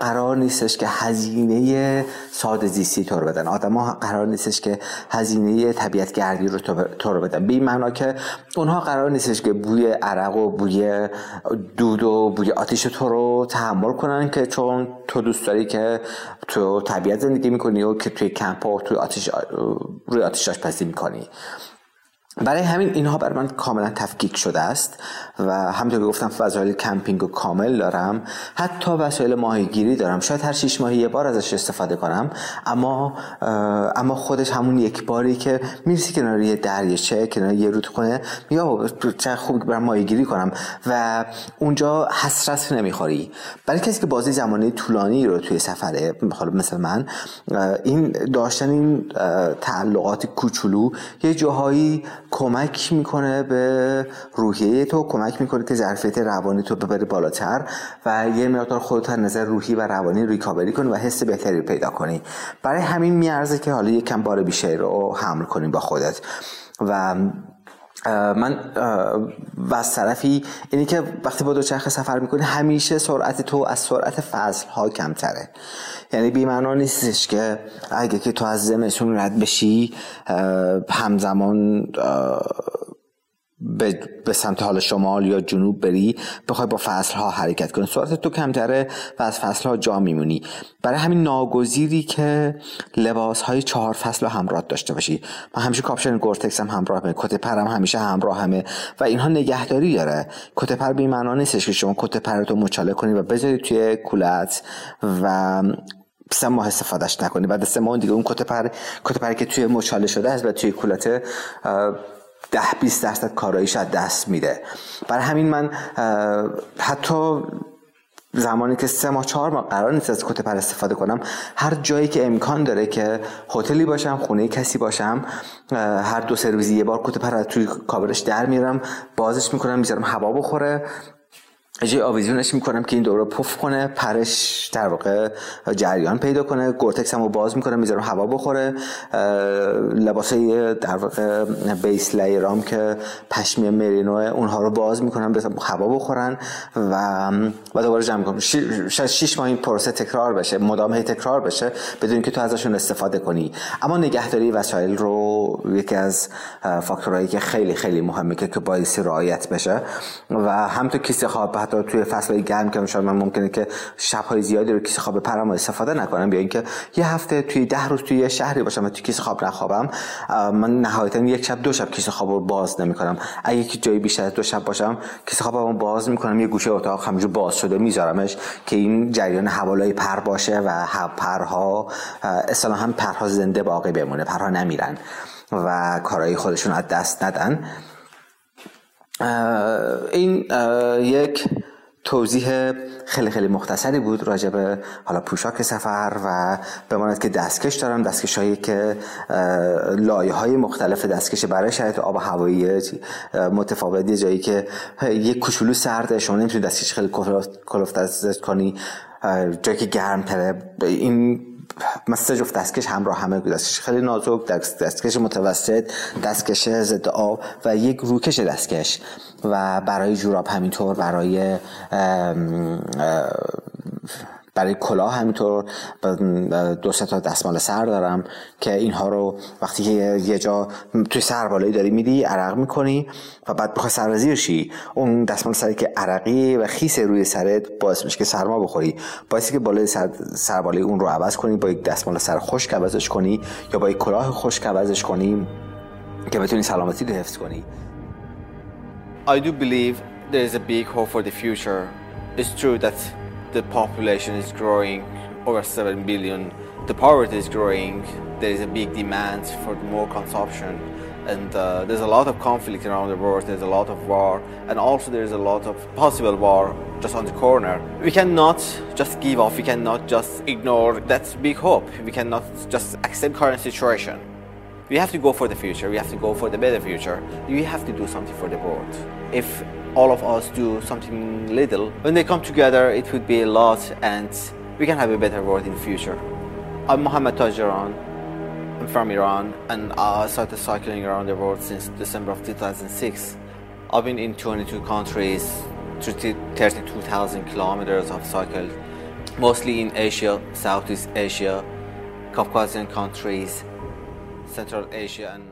قرار نیستش که هزینه ساده زیستی تو رو بدن، آدم ها قرار نیستش که هزینه طبیعت گردی رو تو رو بدن، به این معنا که اونها قرار نیستش که بوی عرق و بوی دود و بوی آتیش تو رو تحمل کنن، که چون تو دوست داری که تو طبیعت زندگی میکنی و که توی کمپ و توی آتش روی آتش آشپزی میکنی. برای همین اینها برای من کاملا تفکیک شده است و همونطور که گفتم وسایل کمپینگ رو کامل دارم، حتی وسایل ماهیگیری دارم، شاید هر 6 ماهی یه بار ازش استفاده کنم، اما خودش همون یک باری که میرسی کنار یه دریاچه، کنار یه رودخونه، یا چه خوب برم ماهیگیری کنم و اونجا حسرت نمیخوری. برای کسی که بازه زمانی طولانی رو توی سفره، حالا مثل من، این داشتن این تعلقات کوچولو یه جاهایی کمک میکنه به روحیه تو، کمک میکنه که ظرفیت روانی تو ببری بالاتر و یه مقدار خودت از نظر روحی و روانی ریکاوری کنی و حس بهتری پیدا کنی. برای همین میارزه که حالا یک کم بار بیشتر رو حمل کنی با خودت و من و از طرفی اینه که وقتی با دوچرخه سفر میکنی همیشه سرعت تو از سرعت فصل ها کمتره، یعنی بی‌معنا نیستش که اگه که تو از زمستون رد بشی همزمان به سمت حال شمال یا جنوب بری بخوای با فصلها حرکت کنی، سرعت تو کمتره و از فصلها جا میمونی. برای همین ناگزیری که لباسهای چهار فصل رو همراه داشته باشی. من همیشه کاپشن گورتکس هم همراهمه، کت پرم همیشه همراهمه و اینها نگهداری داره. کت پر بی معنا نیستش که شما کت پرتو مچاله کنی و بذاری توی کولت و 3 ماه استفادهش نکنی. بعد 3 ماه دیگه اون کت پر که توی مچاله شده است و توی کولت 10-20% کاراییش از دست میده. برای همین من حتی زمانی که 3-4 ماه قرار نیست از کت پر استفاده کنم، هر جایی که امکان داره که هتلی باشم، خونه کسی باشم، هر 2-3 روز یه بار کت پر توی کاورش در میارم، بازش میکنم، میذارم هوا بخوره، جای آویزونش میکنم که این دوره پف کنه، پرش در واقع جریان پیدا کنه. گورتکسمو باز میکنم، میذارم هوا بخوره. لباسای در واقع بیس لیرام که پشمی مرینوه، اونها رو باز میکنم بذارم هوا بخورن و دوباره جمع میکنم. 6 ماه این پروسه تکرار بشه، مدام هی تکرار بشه بدون که تو ازشون استفاده کنی. اما نگهداری وسایل رو یکی از فاکتورهایی که خیلی خیلی مهمه که باعث رعایت بشه و هم تو کیسه خواب، حتی توی فصل‌های گرم که شاید من ممکنه که شب‌های زیادی رو کیسه خواب پرم استفاده نکنم، یا اینکه یه هفته توی 10 روز توی یه شهری باشم و توی کیسه خواب نخوابم، من نهایتاً 1 شب 2 شب کیسه خواب رو باز نمی‌کنم. اگه که جایی بیشتر از 2 شب باشم کیسه خوابمو باز می‌کنم، یه گوشه اتاق همینجور باز شده می‌ذارمش که این جریان هوای پر باشه و پرها اصلا هم پرها زنده باقی بمونه، پرها نمیرن و کارهای خودشون از دست ندن. این یک توضیح خیلی خیلی مختصری بود راجع به حالا پوشاک سفر و بماند که دستکش دارم، دستکش هایی که لایه های مختلف دستکش برای شرایط آب و هوایی متفاوت، یه جایی که یک کوچولو سرده شما نمیتونی دستکش خیلی کلفت دستش کنی، جایی که گرم تره. این مثلا جفت دستکش همراه همه، دستکش خیلی نازک، دستکش متوسط، دستکش ضد آب و یک روکش دستکش، و برای جوراب همینطور، برای کلاه همینطور 2-3 تا دستمال سر دارم که اینها رو وقتی که یه جا توی سر بالایی داری میدی عرق میکنی و بعد بخوای سر زیرشی، اون دستمال سری که عرقی و خیس روی سرت باعث میشه که سرما بخوری، باعث که بالای سر بالایی اون رو عوض کنی، با یک دستمال سر خشک عوضش کنی یا با یک کلاه خشک عوضش کنی که بتونی سلامتی رو حفظ کنی. I do believe there is a big hope for the future. It's true that the population is growing over 7 billion. The poverty is growing. There is a big demand for more consumption. And there's a lot of conflict around the world. There's a lot of war. And also there's a lot of possible war just on the corner. We cannot just give up. We cannot just ignore that big hope. We cannot just accept current situation. We have to go for the future. We have to go for the better future. We have to do something for the world. If all of us do something little, when they come together it would be a lot and we can have a better world in the future. I'm Mohammed Tajaran, I'm from Iran and I started cycling around the world since December of 2006. I've been in 22 countries, 32,000 kilometers of cycle, mostly in Asia, Southeast Asia, Caucasian countries, Central Asia and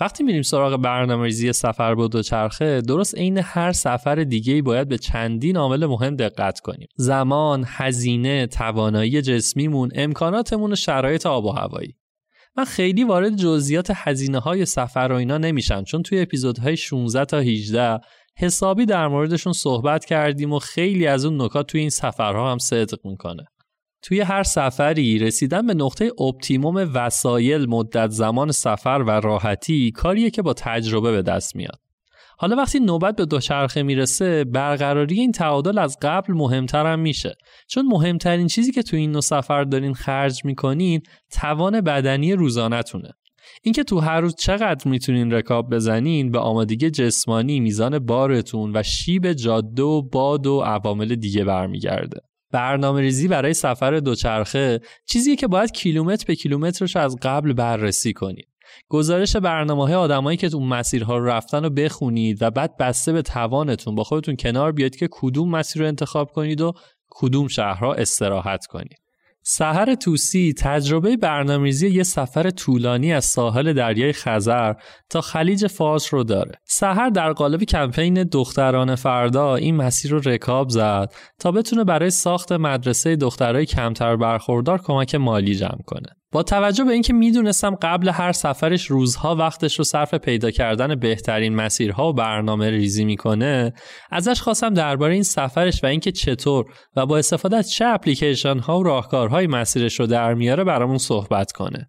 وقتی میریم سراغ برنامه‌ریزی سفر با دوچرخه، درست عین هر سفر دیگه‌ای باید به چندین عامل مهم دقت کنیم: زمان، هزینه، توانایی جسمیمون، امکاناتمون و شرایط آب و هوایی. من خیلی وارد جزئیات هزینه‌های سفر و اینا نمیشم چون توی اپیزودهای 16 تا 18 حسابی در موردشون صحبت کردیم و خیلی از اون نکات توی این سفرها هم صدق میکنه. توی هر سفری رسیدن به نقطه اپتیموم وسایل، مدت زمان سفر و راحتی کاریه که با تجربه به دست میاد. حالا وقتی نوبت به دوچرخه میرسه، برقراری این تعادل از قبل مهمترم میشه، چون مهمترین چیزی که توی این نوع سفر دارین خرج میکنین توان بدنی روزانتونه. اینکه تو هر روز چقدر میتونین رکاب بزنین به آمادگی جسمانی، میزان بارتون و شیب جاده و باد و عوامل دیگه برمیگرده. برنامه‌ریزی برای سفر دوچرخه چیزیه که باید کیلومتر به کیلومترش از قبل بررسی کنید. گزارش برنامه‌های آدمایی که اون مسیرها رو رفتن رو بخونید و بعد بسته به توانتون با خودتون کنار بیاید که کدوم مسیر رو انتخاب کنید و کدوم شهرها استراحت کنید. سحر توسی تجربه برنامه‌ریزی یه سفر طولانی از ساحل دریای خزر تا خلیج فارس رو داره. سحر در قالب کمپین دختران فردا این مسیر رو رکاب زد تا بتونه برای ساخت مدرسه دخترای کمتر برخوردار کمک مالی جمع کنه. با توجه به اینکه میدونستم قبل هر سفرش روزها وقتش رو صرف پیدا کردن بهترین مسیرها و برنامه ریزی میکنه، ازش خواستم درباره این سفرش و اینکه چطور و با استفاده از چه اپلیکیشن ها و راهکارهای مسیرش رو در میاره برامون صحبت کنه.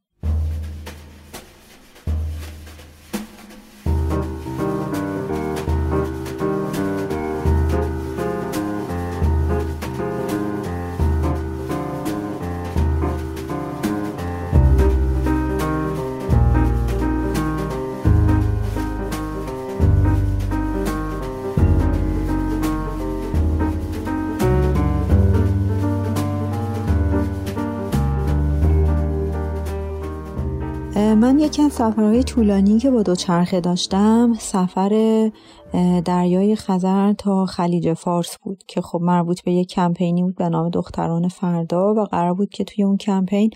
من یکی از سفرهای طولانی که با دوچرخه داشتم سفر دریای خزر تا خلیج فارس بود که خب مربوط به یک کمپینی بود به نام دختران فردا و قرار بود که توی اون کمپین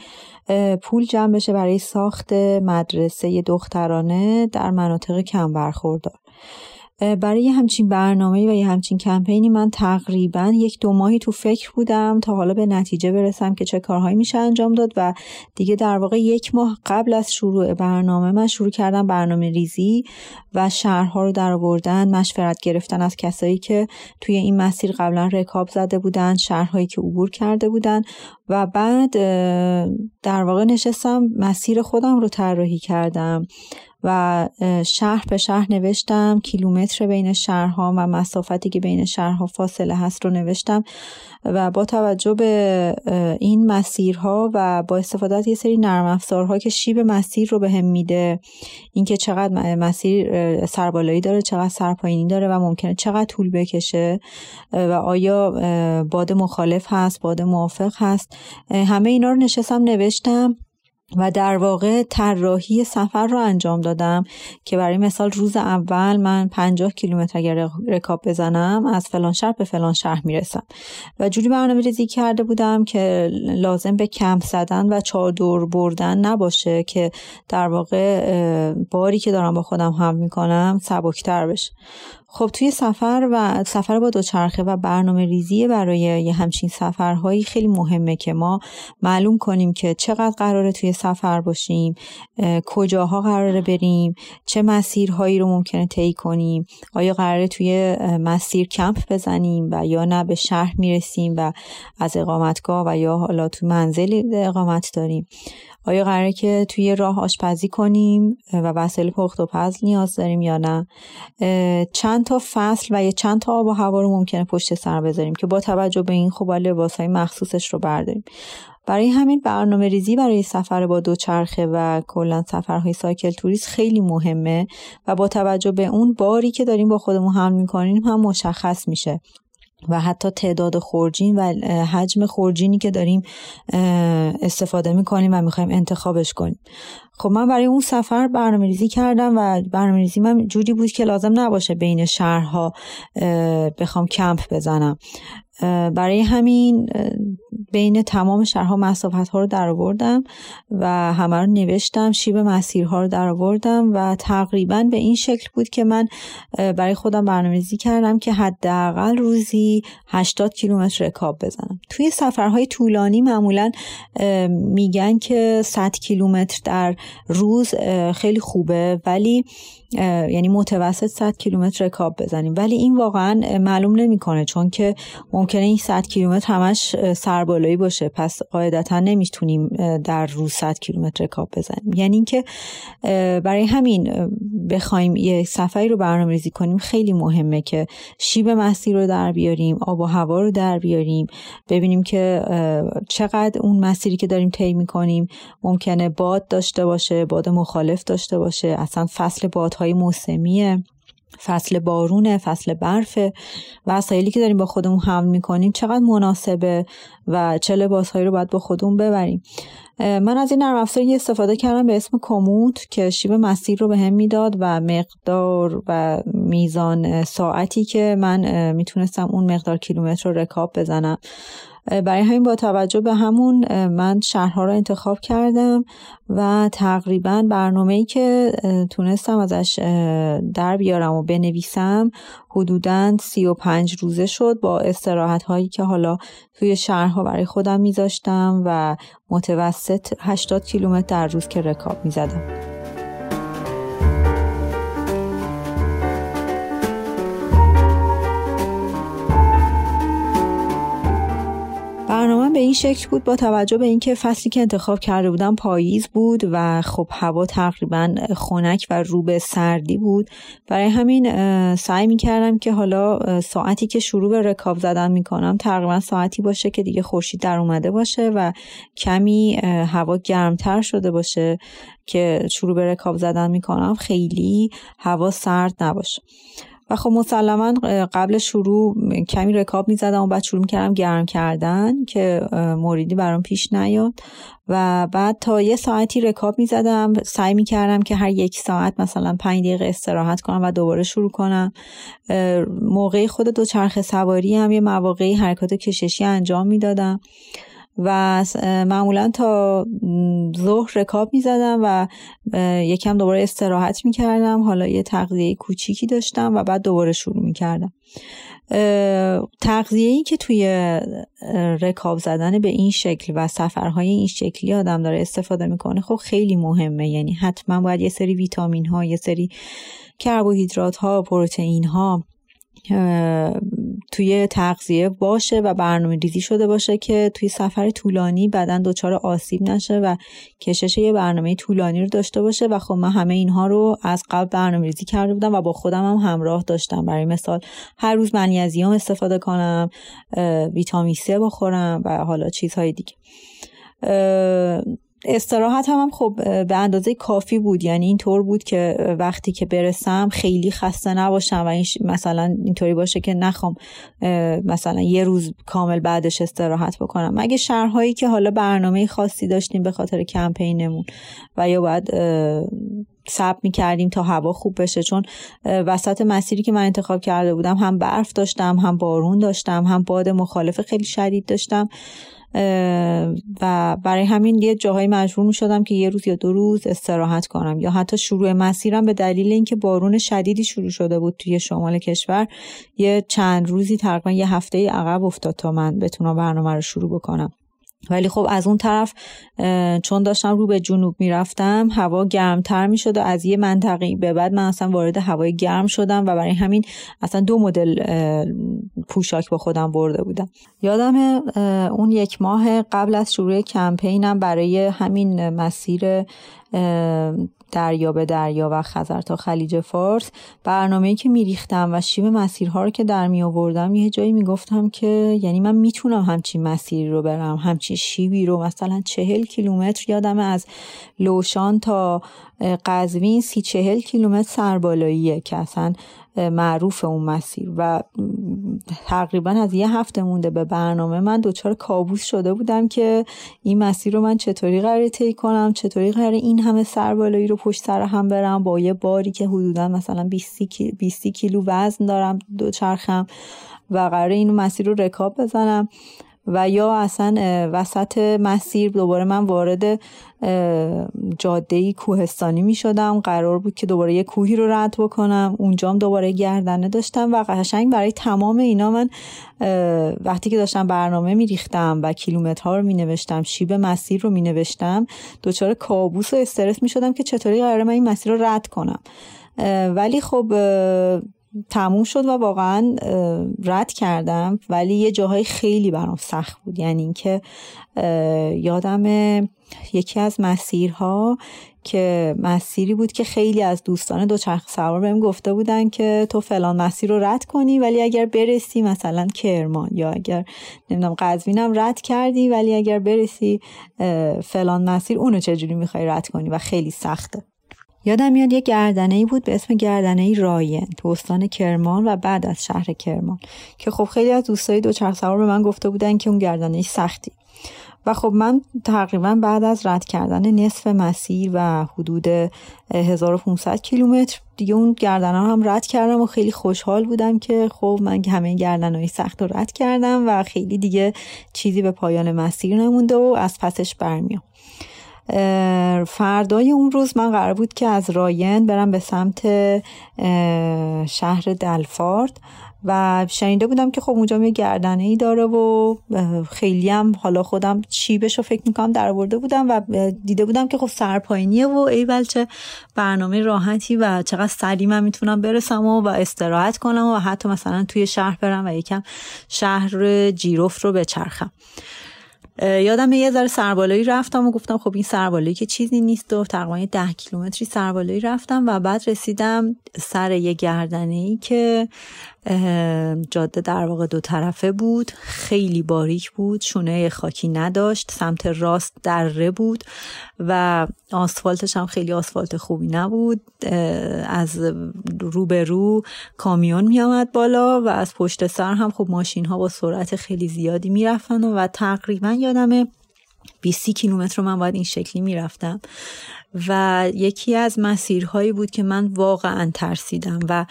پول جمع بشه برای ساخت مدرسه دخترانه در مناطق کم برخوردار. برای یه همچین برنامه‌ای و یه همچین کمپینی من تقریباً 1-2 ماهی تو فکر بودم تا حالا به نتیجه برسم که چه کارهایی میشه انجام داد و دیگه در واقع 1 ماه قبل از شروع برنامه من شروع کردم برنامه ریزی و شهرها رو در آوردن، مشورت گرفتن از کسایی که توی این مسیر قبلا رکاب زده بودن، شهرهایی که عبور کرده بودن و بعد در واقع نشستم مسیر خودم رو طراحی کردم و شهر به شهر نوشتم، کیلومتر بین شهرها و مسافتی که بین شهرها فاصله هست رو نوشتم و با توجه به این مسیرها و با استفاده از یه سری نرم افزارها که شیب مسیر رو بهم میده، اینکه چقدر مسیر سربالایی داره، چقدر سرپایینی داره و ممکنه چقدر طول بکشه و آیا باد مخالف هست، باد موافق هست، همه اینا رو نشستم نوشتم و در واقع طراحی سفر رو انجام دادم که برای مثال روز اول من 50 کیلومتر اگر رکاب بزنم از فلان شهر به فلان شهر میرسم و جوری برنامه‌ریزی کرده بودم که لازم به کمپ زدن و چادر بردن نباشه که در واقع باری که دارم با خودم حمل میکنم سبکتر بشه. خب توی سفر و سفر با دوچرخه و برنامه ریزی برای یه همچین سفرهایی خیلی مهمه که ما معلوم کنیم که چقدر قراره توی سفر باشیم، کجاها قراره بریم، چه مسیرهایی رو ممکنه طی کنیم، آیا قراره توی مسیر کمپ بزنیم و یا نه به شهر میرسیم و از اقامتگاه و یا حالا تو منزل اقامت داریم، آیا قراره که توی راه آشپزی کنیم و وسایل پخت و پز نیاز داریم یا نه، چند تا فصل و یا چند تا آب و هوا رو ممکنه پشت سر بذاریم که با توجه به این خب لباس‌های مخصوصش رو برداریم. برای همین برنامه ریزی برای سفر با دوچرخه و کلا سفرهای سایکل توریست خیلی مهمه و با توجه به اون باری که داریم با خودمون حمل می‌کنیم هم مشخص میشه و حتی تعداد خورجین و حجم خورجینی که داریم استفاده می‌کنیم و می‌خوایم انتخابش کنیم. خب من برای اون سفر برنامه‌ریزی کردم و برنامه‌ریزی من جوری بود که لازم نباشه بین شهرها بخوام کمپ بزنم، برای همین بین تمام شهرها مسافت‌ها رو درآوردم و همه رو نوشتم، شیب مسیرها رو درآوردم و تقریباً به این شکل بود که من برای خودم برنامه‌ریزی کردم که حداقل روزی 80 کیلومتر رکاب بزنم. توی سفرهای طولانی معمولاً میگن که 100 کیلومتر در روز خیلی خوبه، ولی یعنی متوسط 100 کیلومتر رکاب بزنیم، ولی این واقعاً معلوم نمی‌کنه چون که ممکنه این 100 کیلومتر همش سربالایی باشه، پس قاعدتا نمیتونیم در روز 100 کیلومتر رکاب بزنیم. یعنی اینکه برای همین بخوایم یه سفری رو برنامه‌ریزی کنیم خیلی مهمه که شیب مسیر رو در بیاریم، آب و هوا رو در بیاریم، ببینیم که چقدر اون مسیری که داریم طی می‌کنیم ممکنه باد داشته باشه، باد مخالف داشته باشه، اصلا فصل بادهای موسمیه، فصل بارونه، فصل برفه، وسایلی که داریم با خودمون حمل میکنیم چقدر مناسبه و چه لباسهایی رو باید با خودمون ببریم. من از این نرم افزار استفاده کردم به اسم کوموت که شیب مسیر رو به هم میداد و مقدار و میزان ساعتی که من میتونستم اون مقدار کیلومتر رو رکاب بزنم. برای همین با توجه به همون من شهرها رو انتخاب کردم و تقریبا برنامه‌ای که تونستم ازش در بیارم و بنویسم حدوداً 35 روزه شد، با استراحت‌هایی که حالا توی شهرها برای خودم میذاشتم و متوسط 80 کیلومتر در روز که رکاب میزدم. برنامه به این شکل بود. با توجه به اینکه فصلی که انتخاب کرده بودم پاییز بود و خب هوا تقریبا خنک و رو به سردی بود، برای همین سعی می‌کردم که حالا ساعتی که شروع به رکاب زدن می‌کنم تقریبا ساعتی باشه که دیگه خورشید در اومده باشه و کمی هوا گرمتر شده باشه که شروع به رکاب زدن می‌کنم، خیلی هوا سرد نباشه. و خب مسلما قبل شروع کمی رکاب می زدم و بعد شروع می کردم گرم کردن که موردی برام پیش نیاد و بعد تا یه ساعتی رکاب می زدم. سعی می کردم که هر یک ساعت مثلا 5 دقیقه استراحت کنم و دوباره شروع کنم. موقع خود دوچرخه سواری هم یه مواقعی حرکات کششی انجام می دادم و معمولا تا ظهر رکاب می زدم و یکم دوباره استراحت می کردم، حالا یه تغذیه کوچیکی داشتم و بعد دوباره شروع می کردم. تغذیه‌ای که توی رکاب زدن به این شکل و سفرهای این شکلی آدم داره استفاده میکنه خب خیلی مهمه، یعنی حتما باید یه سری ویتامین ها، یه سری کربوهیدرات ها، پروتئین ها توی تغذیه باشه و برنامه ریزی شده باشه که توی سفر طولانی بدن دچار آسیب نشه و کشش یه برنامه طولانی رو داشته باشه. و خب من همه اینها رو از قبل برنامه ریزی کرده بودم و با خودم هم همراه داشتم. برای مثال هر روز منیزیم استفاده کنم، ویتامین C بخورم و حالا چیزهای دیگه. استراحت هم خب به اندازه کافی بود، یعنی اینطور بود که وقتی که برسم خیلی خسته نباشم و این مثلا اینطوری باشه که نخوام مثلا یه روز کامل بعدش استراحت بکنم، مگه شهرهایی که حالا برنامه خاصی داشتیم به خاطر کمپینمون و یا باید صبر می‌کردیم تا هوا خوب بشه، چون وسط مسیری که من انتخاب کرده بودم هم برف داشتم، هم بارون داشتم، هم باد مخالف خیلی شدید داشتم و برای همین یه جاهای مجبور می شدم که یه روز یا 2 روز استراحت کنم. یا حتی شروع مسیرم به دلیل اینکه بارون شدیدی شروع شده بود توی شمال کشور یه چند روزی تقریبا یه هفته عقب افتاد تا من بتونم برنامه رو شروع بکنم. ولی خب از اون طرف چون داشتم رو به جنوب میرفتم هوا گرمتر میشد و از یه منطقه به بعد من اصلا وارد هوای گرم شدم و برای همین اصلا 2 مدل پوشاک با خودم برده بودم. یادم اون 1 ماه قبل از شروع کمپینم برای همین مسیر دریا به دریا و خزر تا خلیج فارس برنامه‌ای که می‌ریختم و شیب مسیرها رو که در می‌آوردم یه جایی می‌گفتم که یعنی من میتونم همچین مسیری رو برم، همچین شیبی رو، مثلا 40 کیلومتر. یادم از لوشان تا قزوین 30-40 کیلومتر سربالاییه که اصلا معروف اون مسیر و تقریبا از یه هفته مونده به برنامه من دچار کابوس شده بودم که این مسیر رو من چطوری قراره طی کنم، چطوری قراره این همه سربالایی رو پشت سر هم برم با یه باری که حدودا مثلا 20 کیلو وزن دارم دوچرخم و قراره این مسیر رو رکاب بزنم. و یا اصلا وسط مسیر دوباره من وارد جادهی کوهستانی می شدم، قرار بود که دوباره یه کوهی رو رد بکنم، اونجام دوباره گردنه داشتم و قشنگ برای تمام اینا من وقتی که داشتم برنامه می ریختم و کیلومترها رو می نوشتم، شیب مسیر رو می نوشتم، دچار کابوس و استرس می شدم که چطوری قراره من این مسیر رو رد کنم. ولی خب تموم شد و واقعا رد کردم، ولی یه جاهای خیلی برام سخت بود. یعنی اینکه یادم یکی از مسیرها که مسیری بود که خیلی از دوستان دوچرخه سوار بهم گفته بودن که تو فلان مسیر رو رد کنی ولی اگر برسی مثلا کرمان یا اگر نمیدونم قزوینم رد کردی ولی اگر برسی فلان مسیر اونو چجوری میخوای رد کنی و خیلی سخته. یادم میاد یک گردنه‌ای بود به اسم گردنه‌ای راین تو استان کرمان و بعد از شهر کرمان که خب خیلی از دوستای دوچرخه‌سوار به من گفته بودن که اون گردنه‌ای سختی و خب من تقریبا بعد از رد کردن نصف مسیر و حدود 1500 کیلومتر دیگه اون گردن‌ها هم رد کردم و خیلی خوشحال بودم که خب من همه گردن‌های سخت رو رد کردم و خیلی دیگه چیزی به پایان مسیر نمونده و از پسش برمیام. فردای اون روز من قرار بود که از راین برم به سمت شهر دلفارد و شنیده بودم که خب اونجا یه گردنه‌ای داره و خیلی هم حالا خودم چیبش رو فکر میکنم درآورده بودم و دیده بودم که خب سرپاینیه و ای ول چه برنامه راحتی و چقدر سریع من میتونم برسم و استراحت کنم و حتی مثلا توی شهر برم و یکم شهر جیروف رو بچرخم. یادم یه ذره سربالایی رفتم و گفتم خب این سربالایی که چیزی نیست و تقریبا 10 کیلومتری سربالایی رفتم و بعد رسیدم سر یه گردنه‌ای که جاده در واقع دو طرفه بود، خیلی باریک بود، شونه خاکی نداشت، سمت راست دره بود و آسفالتش هم خیلی آسفالت خوبی نبود. از رو به رو کامیون می آمد بالا و از پشت سر هم خب ماشین ها با سرعت خیلی زیادی می رفتن و تقریبا یادمه 20 کیلومتر من باید این شکلی می رفتم و یکی از مسیرهایی بود که من واقعا ترسیدم و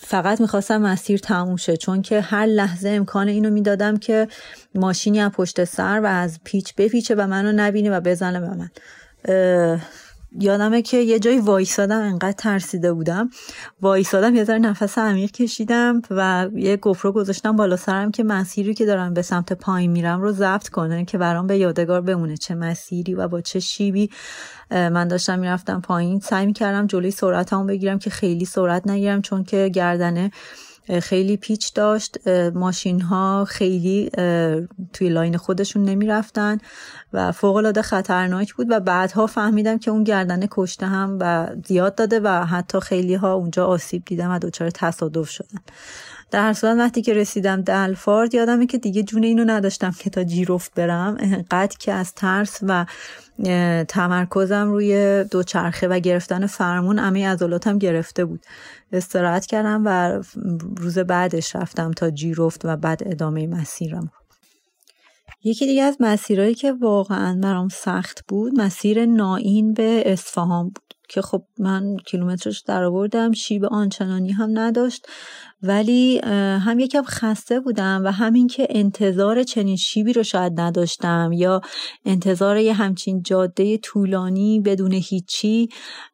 فقط میخواستم مسیر تموم شه چون که هر لحظه امکان اینو میدادم که ماشینی از پشت سر و از پیچ بپیچه و منو نبینه و بزنه به من. یادمه که یه جایی وایسادم، انقدر ترسیده بودم وایسادم، یه ذره نفس عمیق کشیدم و یه گوپرو گذاشتم بالا سرم که مسیری که دارم به سمت پایین میرم رو ضبط کنه که برام به یادگار بمونه چه مسیری و با چه شیبی من داشتم میرفتم پایین. سعی میکردم جلوی سرعتم بگیرم که خیلی سرعت نگیرم چون که گردنه خیلی پیچ داشت، ماشین ها خیلی توی لاین خودشون نمی رفتن و فوق العاده خطرناک بود و بعدها فهمیدم که اون گردنه کشته هم و زیاد داده و حتی خیلی ها اونجا آسیب دیدن و دچار تصادف شدن. در هر صورت وقتی که رسیدم دلفارد یادمه که دیگه جون اینو نداشتم که تا جیروف برم، انقدر که از ترس و تمرکزم روی دوچرخه و گرفتن فرمون همه عضلاتم گرفته بود. استراحت کردم و روز بعدش رفتم تا جیروفت و بعد ادامه مسیرم. یکی دیگه از مسیرهایی که واقعا برام سخت بود مسیر نائین به اصفهان بود که خب من کیلومترش درآوردم، شیب آنچنانی هم نداشت ولی هم یکم خسته بودم و همین که انتظار چنین شیبی رو شاید نداشتم یا انتظار یه همچین جاده طولانی بدون هیچی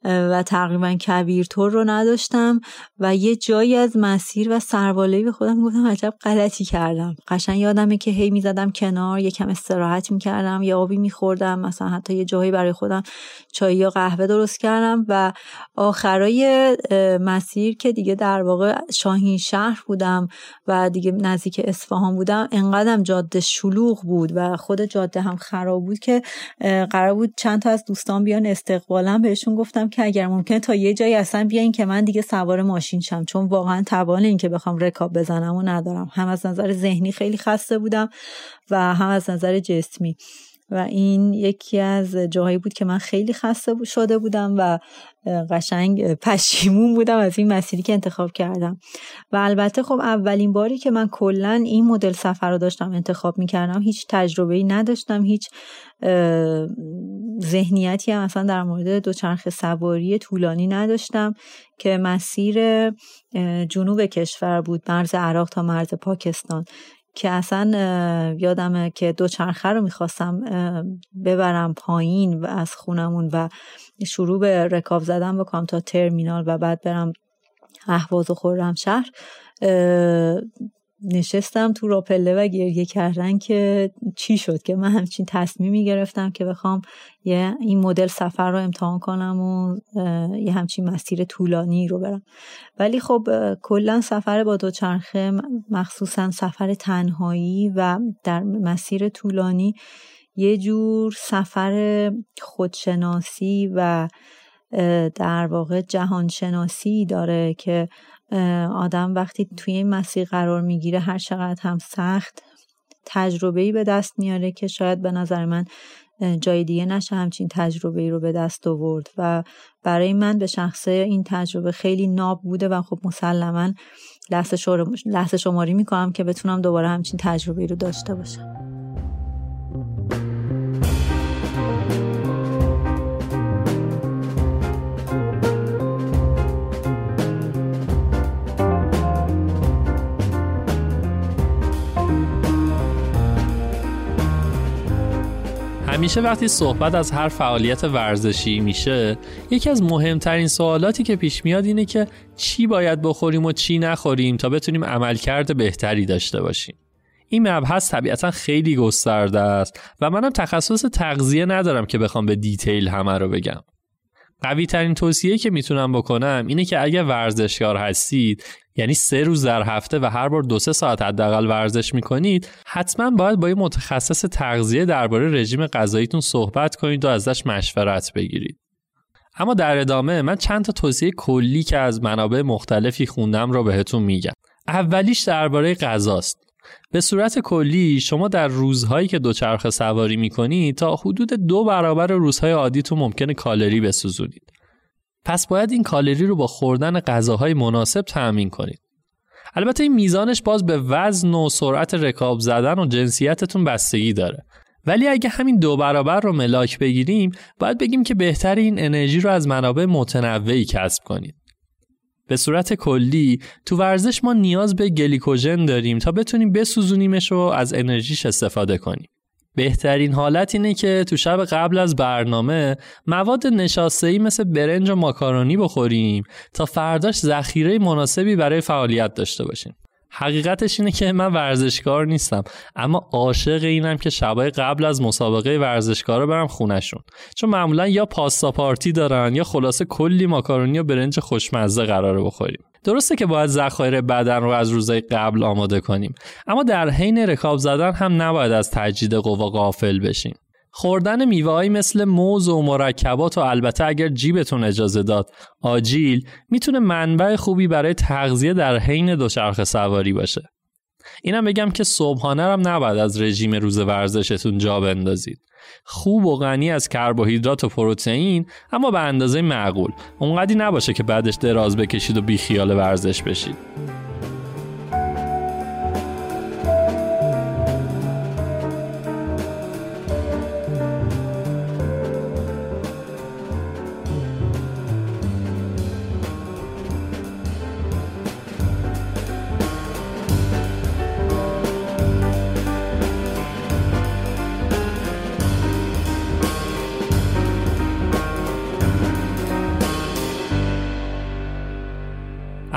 و تقریبا کویرتور رو نداشتم و یه جایی از مسیر و سربالایی به خودم گفتم عجب غلطی کردم. قشنگ یادمه که هی میزدم کنار، یکم استراحت میکردم، یه آبی میخوردم، مثلا حتی یه جایی برای خودم چای یا قهوه درست کردم و آخرای مسیر که دیگه در واقع شاهین شهر بودم و دیگه نزدیک اصفهان بودم، انقدرم جاده شلوغ بود و خود جاده هم خراب بود که قرار بود چند تا از دوستان بیان استقبالم. بهشون گفتم که اگر ممکنه تا یه جایی اصلا بیاین که من دیگه سوار ماشین شم چون واقعا توان این که بخوام رکاب بزنم و ندارم، هم از نظر ذهنی خیلی خسته بودم و هم از نظر جسمی و این یکی از جاهایی بود که من خیلی خسته شده بودم و قشنگ پشیمون بودم از این مسیری که انتخاب کردم. و البته خب اولین باری که من کلا این مدل سفر رو داشتم انتخاب میکردم، هیچ تجربه‌ای نداشتم، هیچ ذهنیتی هم اصلا در مورد دوچرخه سواری طولانی نداشتم که مسیر جنوب کشور بود، مرز عراق تا مرز پاکستان، که اصلا یادمه که دوچرخه رو میخواستم ببرم پایین و از خونمون و شروع به رکاب زدن بکنم تا ترمینال و بعد برم اهواز و خرمشهر. نشستم تو راپله و گریه کردن که چی شد که من همچین تصمیمی گرفتم که بخوام این مدل سفر رو امتحان کنم و یه همچین مسیر طولانی رو برم. ولی خب کلا سفر با دوچرخه، مخصوصا سفر تنهایی و در مسیر طولانی، یه جور سفر خودشناسی و در واقع جهانشناسی داره که آدم وقتی توی این مسیر قرار میگیره هر چقدر هم سخت تجربه‌ای به دست میاره که شاید به نظر من جای دیگه نشه همچین تجربه ای رو به دست آورد و برای من به شخصه این تجربه خیلی ناب بوده و خب مسلماً لحظه شماری میکنم که بتونم دوباره همچین تجربه ای رو داشته باشم. همیشه وقتی صحبت از هر فعالیت ورزشی میشه، یکی از مهمترین سوالاتی که پیش میاد اینه که چی باید بخوریم و چی نخوریم تا بتونیم عملکرد بهتری داشته باشیم. این مبحث طبیعتاً خیلی گسترده است و منم تخصص تغذیه ندارم که بخوام به دیتیل همه رو بگم. قوی ترین توصیه که میتونم بکنم اینه که اگه ورزشکار هستید، یعنی 3 روز در هفته و هر بار 2-3 ساعت حداقل ورزش میکنید، حتما باید با یه متخصص تغذیه درباره رژیم غذاییتون صحبت کنید و ازش مشورت بگیرید. اما در ادامه من چند تا توصیه کلی که از منابع مختلفی خوندم رو بهتون میگم. اولیش درباره غذاست. به صورت کلی شما در روزهایی که دوچرخه سواری میکنید تا حدود 2 برابر روزهای عادیتون ممکنه کالری بسوزونید. پس باید این کالری رو با خوردن غذاهای مناسب تأمین کنید. البته این میزانش باز به وزن و سرعت رکاب زدن و جنسیتتون بستگی داره. ولی اگه همین 2 برابر رو ملاک بگیریم، باید بگیم که بهتر این انرژی رو از منابع متنوعی کسب کنید. به صورت کلی تو ورزش ما نیاز به گلیکوژن داریم تا بتونیم بسوزونیمش و از انرژیش استفاده کنیم. بهترین حالت اینه که تو شب قبل از برنامه مواد نشاسته‌ای مثل برنج و ماکارونی بخوریم تا فرداش ذخیره مناسبی برای فعالیت داشته باشیم. حقیقتش اینه که من ورزشکار نیستم، اما عاشق اینم که شبای قبل از مسابقه ورزشکارا برم خونه‌شون، چون معمولا یا پاستا پارتی دارن یا خلاصه کلی ماکارونی و برنج خوشمزه قراره بخوریم. درسته که باید ذخایر بدن رو از روزهای قبل آماده کنیم، اما در حین رکاب زدن هم نباید از تجدید قوا غافل بشیم. خوردن میوه‌هایی مثل موز و مرکبات و البته اگر جیبتون اجازه داد آجیل میتونه منبع خوبی برای تغذیه در حین دوچرخه سواری باشه. اینم بگم که صبحانه هم نباید از رژیم روز ورزشتون جا بندازید. خوب و غنی از کربوهیدرات و پروتئین، اما به اندازه معقول، اونقدی نباشه که بعدش دراز بکشید و بیخیال ورزش بشید.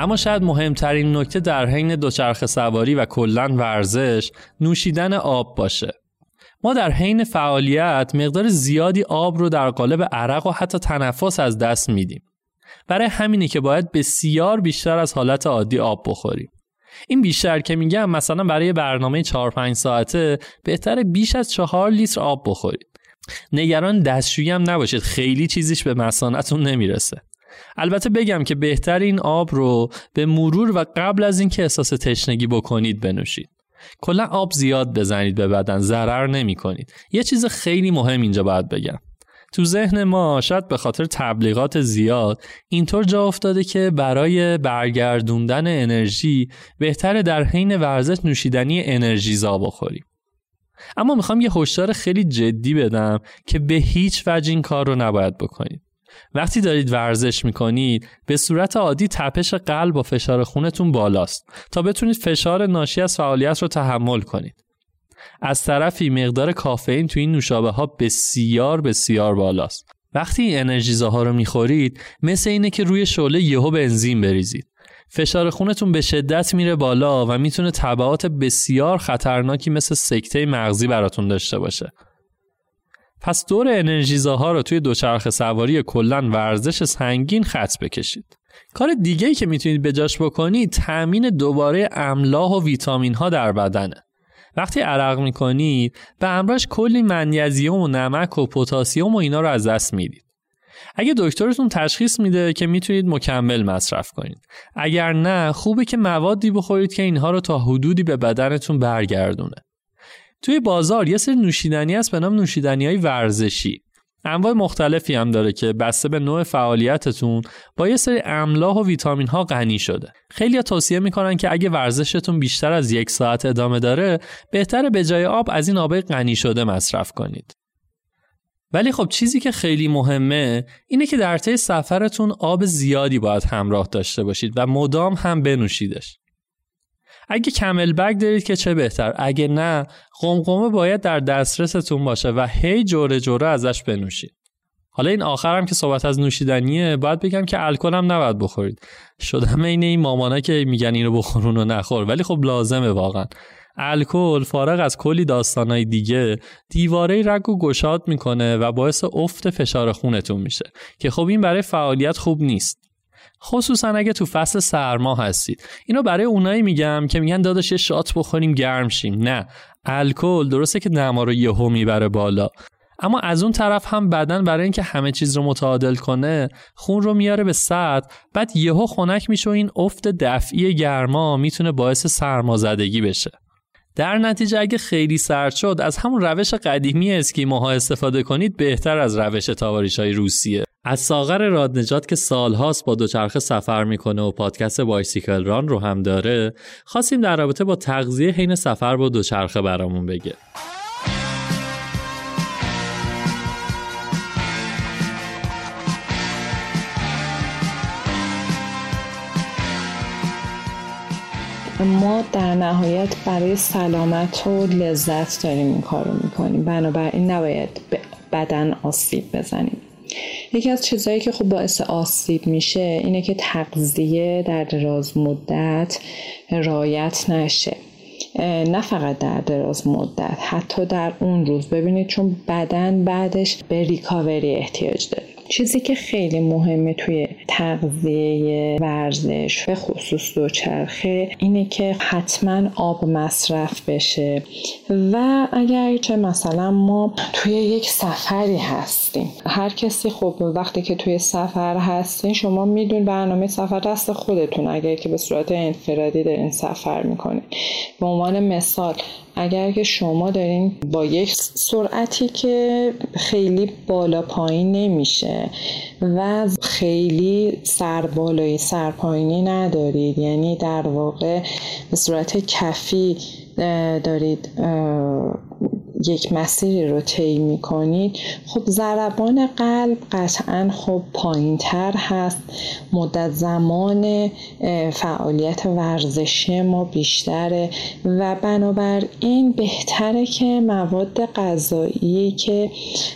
اما شاید مهمترین نکته در حین دوچرخه سواری و کلاً ورزش نوشیدن آب باشه. ما در حین فعالیت مقدار زیادی آب رو در قالب عرق و حتی تنفس از دست میدیم. برای همینه که باید بسیار بیشتر از حالت عادی آب بخوریم. این بیشتر که میگم مثلا برای برنامه 4-5 ساعته بهتره بیش از 4 لیتر آب بخورید. نگران دستشویی هم نباشید، خیلی چیزیش به مثانه‌تون نمیرسه. البته بگم که بهتر این آب رو به مرور و قبل از اینکه احساس تشنگی بکنید بنوشید. کلا آب زیاد بزنید به بدن، ضرر نمی کنید. یه چیز خیلی مهم اینجا باید بگم. تو ذهن ما شاید به خاطر تبلیغات زیاد اینطور جا افتاده که برای برگردوندن انرژی بهتره در حین ورزش نوشیدنی انرژیزا بخوریم. اما میخوام یه هشدار خیلی جدی بدم که به هیچ وجه این کار رو نباید بکنید. وقتی دارید ورزش میکنید به صورت عادی تپش قلب و فشار خونتون بالاست تا بتونید فشار ناشی از فعالیت رو تحمل کنید. از طرفی مقدار کافئین تو این نوشابه ها بسیار بالاست. وقتی این انرژیزاها رو میخورید مثل اینه که روی شعله یهو بنزین بریزید. فشار خونتون به شدت میره بالا و میتونه تبعات بسیار خطرناکی مثل سکته مغزی براتون داشته باشه. پس دور انرژیزاها رو توی دوچرخه سواری کلاً ورزش سنگین خط بکشید. کار دیگه‌ای که میتونید به جاش بکنید تأمین دوباره املاح و ویتامین‌ها در بدنه. وقتی عرق میکنید به همراهش کلی منیزیم و نمک و پتاسیم و اینا رو از دست میدید. اگه دکترتون تشخیص میده که میتونید مکمل مصرف کنید. اگر نه خوبه که موادی بخورید که اینها رو تا حدودی به بدنتون برگردونه. توی بازار یه سری نوشیدنی هست به نام نوشیدنی‌های ورزشی. انواع مختلفی هم داره که بسته به نوع فعالیتتون با یه سری املاح و ویتامین‌ها غنی شده. خیلی‌ها توصیه می‌کنن که اگه ورزشتون بیشتر از 1 ساعت ادامه داره، بهتره به جای آب از این آب‌های غنی شده مصرف کنید. ولی خب چیزی که خیلی مهمه اینه که در طی سفرتون آب زیادی باید همراه داشته باشید و مدام هم بنوشیدش. اگه کمل بگ دارید که چه بهتر، اگه نه قمقمه باید در دسترستون باشه و هی جوره جوره ازش بنوشید. حالا این آخرم که صحبت از نوشیدنیه، باید بگم که الکل هم نباید بخورید. شدم اینه این مامانا که میگن اینو بخورون و نخور، ولی خب لازمه واقعا. الکل فارغ از کلی داستانای دیگه دیواره رگ و گشاد میکنه و باعث افت فشار خونتون میشه که خب این برای فعالیت خوب نیست، خصوصا اگه تو فصل سرما هستید. اینو برای اونایی میگم که میگن داداش یه شات بخوریم گرم شیم. نه، الکل درسته که نما رو یهو میبره بالا، اما از اون طرف هم بدن برای اینکه همه چیز رو متعادل کنه خون رو میاره به سطح، بعد یهو خنک میشه و این افت دفعی گرما میتونه باعث سرمازدگی بشه. در نتیجه اگه خیلی سرد شد، از همون روش قدیمی اسکیموها استفاده کنید، بهتر از روش تاواریش‌های روسیه. از ساغر رادنجات که سالهاست با دوچرخه سفر میکنه و پادکست بایسیکل ران رو هم داره، خواستیم در رابطه با تغذیه حین سفر با دوچرخه برامون بگه. ما در نهایت برای سلامت و لذت داریم این کار رو میکنیم، بنابراین نباید بدن آسیب بزنیم. یکی از چیزهایی که خب باعث آسیب میشه اینه که تغذیه در دراز مدت رعایت نشه، نه فقط در دراز مدت، حتی در اون روز. ببینید چون بدن بعدش به ریکاوری احتیاج داره. چیزی که خیلی مهمه توی تغذیه ورزش به خصوص دوچرخه اینه که حتما آب مصرف بشه. و اگر چه مثلا ما توی یک سفری هستیم، هر کسی خب وقتی که توی سفر هستین شما میدون برنامه سفر دست خودتون، اگر که به صورت انفرادی دارین سفر میکنین. به عنوان مثال اگر که شما دارین با یک سرعتی که خیلی بالا پایین نمیشه و خیلی سربالایی سرپایینی ندارید، یعنی در واقع به صورت کفی دارید یک مسیری رو طی می‌کنید، خب ضربان قلب قطعاً خب پایین‌تر هست، مدت زمان فعالیت ورزشی ما بیشتره و بنابراین بهتره که مواد غذایی که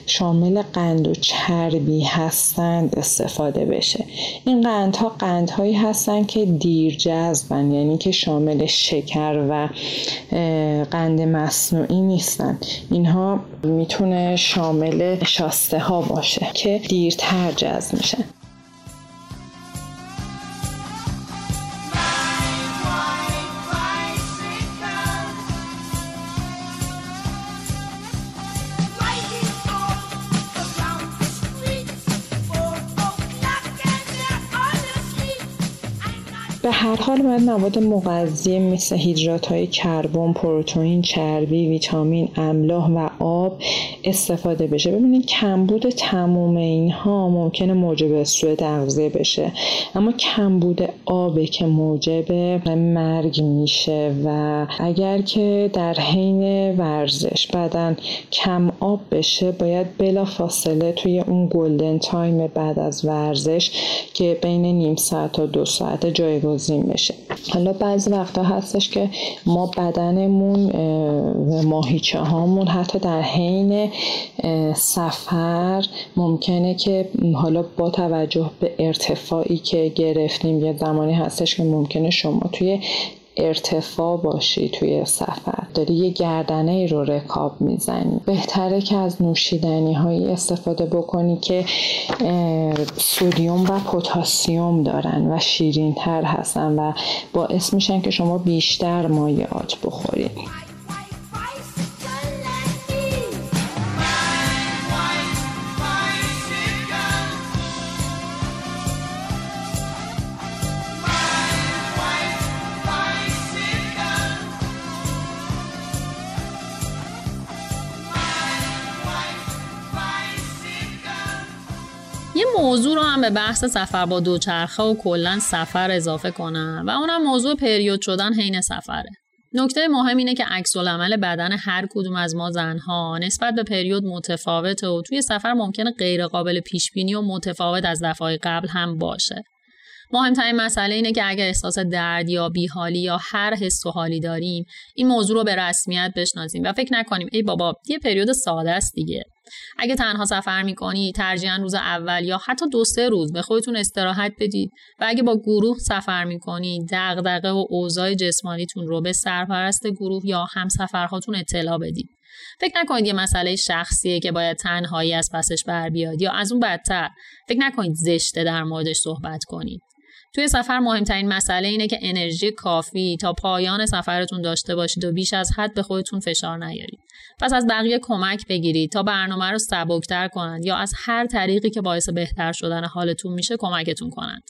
شامل قند و چربی هستند استفاده بشه. این قندها قندهایی هستند که دیر جذبن، یعنی که شامل شکر و قند مصنوعی نیستن. اینها میتونه شامل شاسته ها باشه که دیرتر جذب میشن. به هر حال باید مواد مغذی مثل هیدرات‌های کربن، پروتئین، چربی، ویتامین، املاح و آب استفاده بشه. ببینید کمبود تمام اینها ممکنه موجب سوء تغذیه بشه، اما کمبود آب که موجب مرگ میشه و اگر که در حین ورزش بدن کم آب بشه، باید بلافاصله توی اون گلدن تایم بعد از ورزش که بین نیم ساعت تا 2 ساعت جایگزین میشه. حالا بعضی وقتا هستش که ما بدنمون و ماهیچه هامون حتی در حین سفر ممکنه که حالا با توجه به ارتفاعی که گرفتیم، یه زمانی هستش که ممکنه شما توی ارتفاع باشی توی سفر، داری یه گردنه ای رو رکاب میزنی، بهتره که از نوشیدنی هایی استفاده بکنی که سودیوم و پتاسیم دارن و شیرین تر هستن و باعث میشن که شما بیشتر مایعات بخورید. یه موضوع رو هم به بحث سفر با دوچرخه و کلاً سفر اضافه کنم و اونم موضوع پریود شدن حین سفره. نکته مهم اینه که عکس‌العمل بدن هر کدوم از ما زنها نسبت به پریود متفاوته و توی سفر ممکنه غیر قابل پیش‌بینی و متفاوت از دفعه قبل هم باشه. مهمترین مسئله اینه که اگر احساس درد یا بیحالی یا هر حس و حالی داریم، این موضوع رو به رسمیت بشناسیم و فکر نکنیم ای بابا یه پریود ساده است دیگه. اگه تنها سفر می‌کنی، ترجیحاً روز اول یا حتی 2-3 روز به خودتون استراحت بدید و اگه با گروه سفر می‌کنی، دغدغه و اوضاع جسمانیتون رو به سرپرست گروه یا همسفرهاتون اطلاع بدید. فکر نکنید یه مسئله شخصیه که باید تنهایی از پسش بر بیاد یا از اون بدتر، فکر نکنید زشته در موردش صحبت کنید. توی سفر مهمترین مسئله اینه که انرژی کافی تا پایان سفرتون داشته باشید و بیش از حد به خودتون فشار نیارید. پس از بقیه کمک بگیرید تا برنامه رو سبک‌تر کنند یا از هر طریقی که باعث بهتر شدن حالتون میشه کمکتون کنند.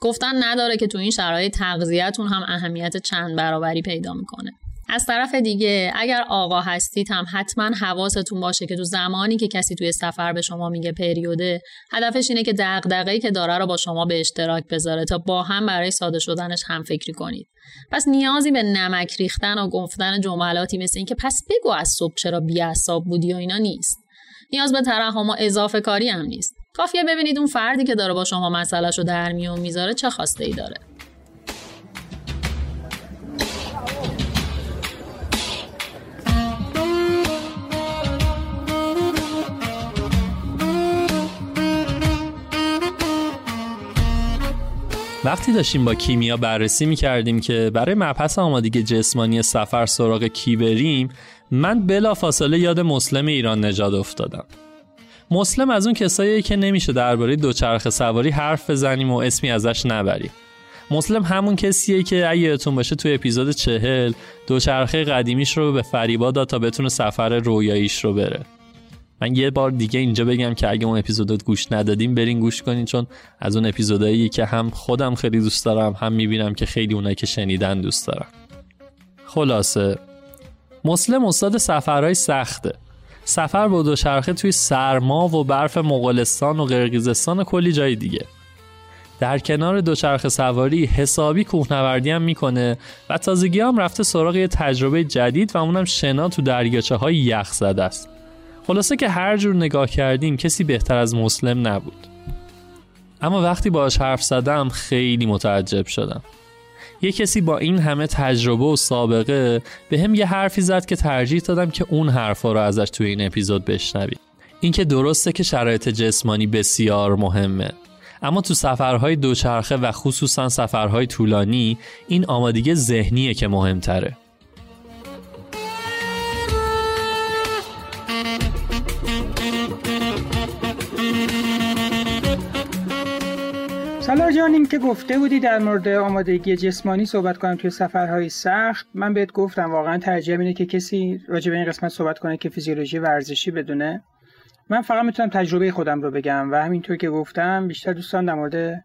گفتن نداره که تو این شرایط تغذیه‌تون هم اهمیت چند برابری پیدا میکنه. از طرف دیگه اگر آقا هستید هم حتما حواستون باشه که تو زمانی که کسی توی سفر به شما میگه پریوده، هدفش اینه که دغدغه‌ای که داره رو با شما به اشتراک بذاره تا با هم برای ساده شدنش هم فکری کنید. پس نیازی به نمک ریختن و گفتن جملاتی مثل این که پس بگو از صبح چرا بی‌اعصاب بودی و اینا نیست. نیاز به ترحم و اضافه کاری هم نیست. کافیه ببینید اون فردی که داره با شما مسئله‌شو در میون میذاره چه خواسته‌ای داره. وقتی داشتیم با کیمیا بررسی می‌کردیم که برای مبحث آمادگی جسمانی سفر سراغ کی بریم، من بلافاصله یاد مسلم ایران نژاد افتادم. مسلم از اون کساییه که نمیشه درباره دوچرخه سواری حرف بزنیم و اسمی ازش نبریم. مسلم همون کسیه که اگه یادتون باشه توی اپیزود 40 دوچرخه قدیمیش رو به فریبا داد تا بتونه سفر رویاییش رو بره. من یه بار دیگه اینجا بگم که اگه اون اپیزودات گوش ندادیم برین گوش کنین، چون از اون اپیزودایی که هم خودم خیلی دوست دارم هم میبینم که خیلی اونایی که شنیدن دوست دارم. خلاصه مسلم استاد سفرهای سخته. سفر با دوچرخه توی سرما و برف مغولستان و قرقیزستان و کلی جای دیگه. در کنار دوچرخه سواری حسابی کوهنوردی هم میکنه و تازگی هم رفته سراغ یه تجربه جدید و اونم شنا تو دریاچه‌های یخ‌زده است. خلاصه که هر جور نگاه کردیم کسی بهتر از مسلم نبود. اما وقتی باهاش حرف زدم خیلی متعجب شدم. یه کسی با این همه تجربه و سابقه به هم یه حرفی زد که ترجیح دادم که اون حرفا رو ازش توی این اپیزود بشنویم. این که درسته که شرایط جسمانی بسیار مهمه، اما تو سفرهای دوچرخه و خصوصا سفرهای طولانی این آمادگی ذهنیه که مهمتره. سالار جان، این که گفته بودی در مورد آمادگی جسمانی صحبت کنیم توی سفرهای سخت، من بهت گفتم واقعا ترجیح اینه که کسی راجع به این قسمت صحبت کنه که فیزیولوژی ورزشی بدونه. من فقط میتونم تجربه خودم رو بگم و همینطور که گفتم بیشتر دوستان در مورد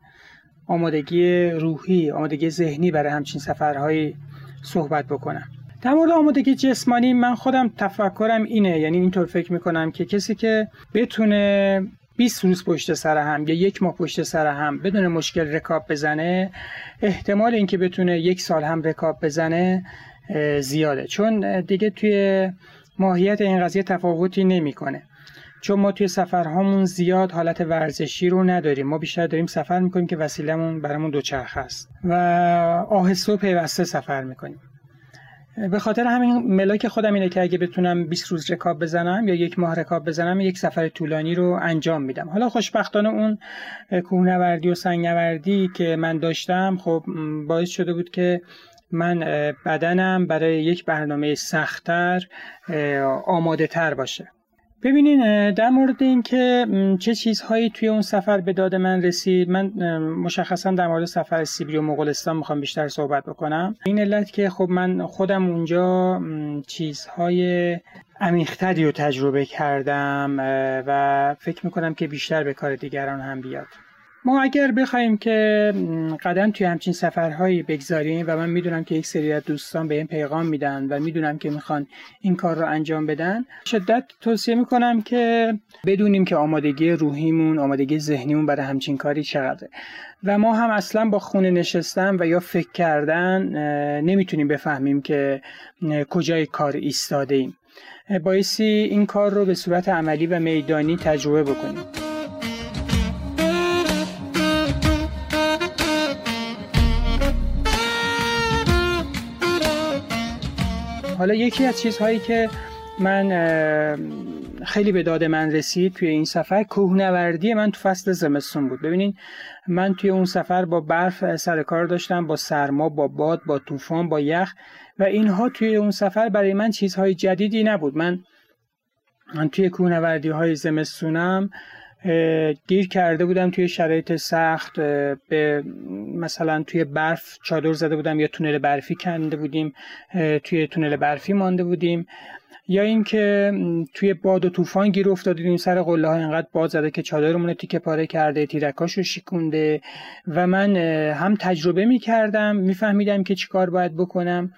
آمادگی روحی، آمادگی ذهنی برای همچین سفرهایی صحبت بکنم. در مورد آمادگی جسمانی من خودم تفکرم اینه، یعنی اینطور فکر میکنم که کسی که بتونه 20 روز پشت سر هم یا 1 ماه پشت سر هم بدون مشکل رکاب بزنه، احتمال اینکه بتونه 1 سال هم رکاب بزنه زیاده، چون دیگه توی ماهیت این قضیه تفاوتی نمیکنه. چون ما توی سفرهامون زیاد حالت ورزشی رو نداریم، ما بیشتر داریم سفر میکنیم که وسیلمون برامون دوچرخه است و آهسته و پیوسته سفر میکنیم. به خاطر همین ملاک خودم اینه که اگه بتونم 20 روز رکاب بزنم یا 1 ماه رکاب بزنم، 1 سفر طولانی رو انجام میدم. حالا خوشبختانه اون کوهنوردی و سنگنوردی که من داشتم خب باعث شده بود که من بدنم برای یک برنامه سخت‌تر آماده تر باشه. ببینین در مورد این که چه چیزهایی توی اون سفر به داد من رسید، من مشخصا در مورد سفر سیبری و مغولستان میخوام بیشتر صحبت بکنم. این علت که خب من خودم اونجا چیزهای عمیق‌تری رو تجربه کردم و فکر میکنم که بیشتر به کار دیگران هم بیاد. ما اگر بخوایم که قدم توی همچین سفرهایی بگذاریم و من میدونم که یک سری از دوستان به این پیغام میدن و میدونم که میخوان این کار رو انجام بدن، شدت توصیه میکنم که بدونیم که آمادگی روحیمون، آمادگی ذهنیمون برای همچین کاری چقدره و ما هم اصلا با خونه نشستن و یا فکر کردن نمیتونیم بفهمیم که کجای کار ایستاده ایم. بایستی این کار رو به صورت عملی و میدانی تجربه بکنیم. حالا یکی از چیزهایی که من خیلی به داد من رسید توی این سفر، کوهنوردی من تو فصل زمستون بود. ببینین من توی اون سفر با برف سر کار داشتم، با سرما، با باد، با طوفان، با یخ و اینها توی اون سفر برای من چیزهای جدیدی نبود. من توی کوهنوردی های زمستونم گیر کرده بودم توی شرایط سخت، به مثلا توی برف چادر زده بودم یا تونل برفی کنده بودیم، توی تونل برفی مانده بودیم، یا اینکه توی باد و طوفان گیر افتادیم سر قله ها، اینقدر باد زده که چادرمون رو تیکه پاره کرده، تیرکاشو شکونده و من هم تجربه می‌کردم، می‌فهمیدم که چیکار باید بکنم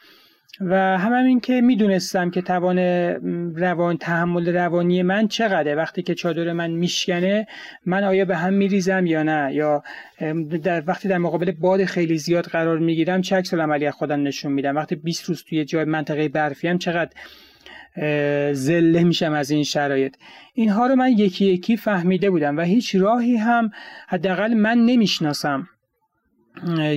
و هم این که میدونستم که توان تحمل روانی من چقدره. وقتی که چادر من میشکنه من آیا به هم میریزم یا نه، یا وقتی در مقابل باد خیلی زیاد قرار میگیرم چه عکس‌العملی از خودم نشون میدم، وقتی 20 روز توی جای منطقه برفیم چقدر ذله میشم از این شرایط. اینها رو من یکی یکی فهمیده بودم و هیچ راهی هم حداقل من نمیشناسم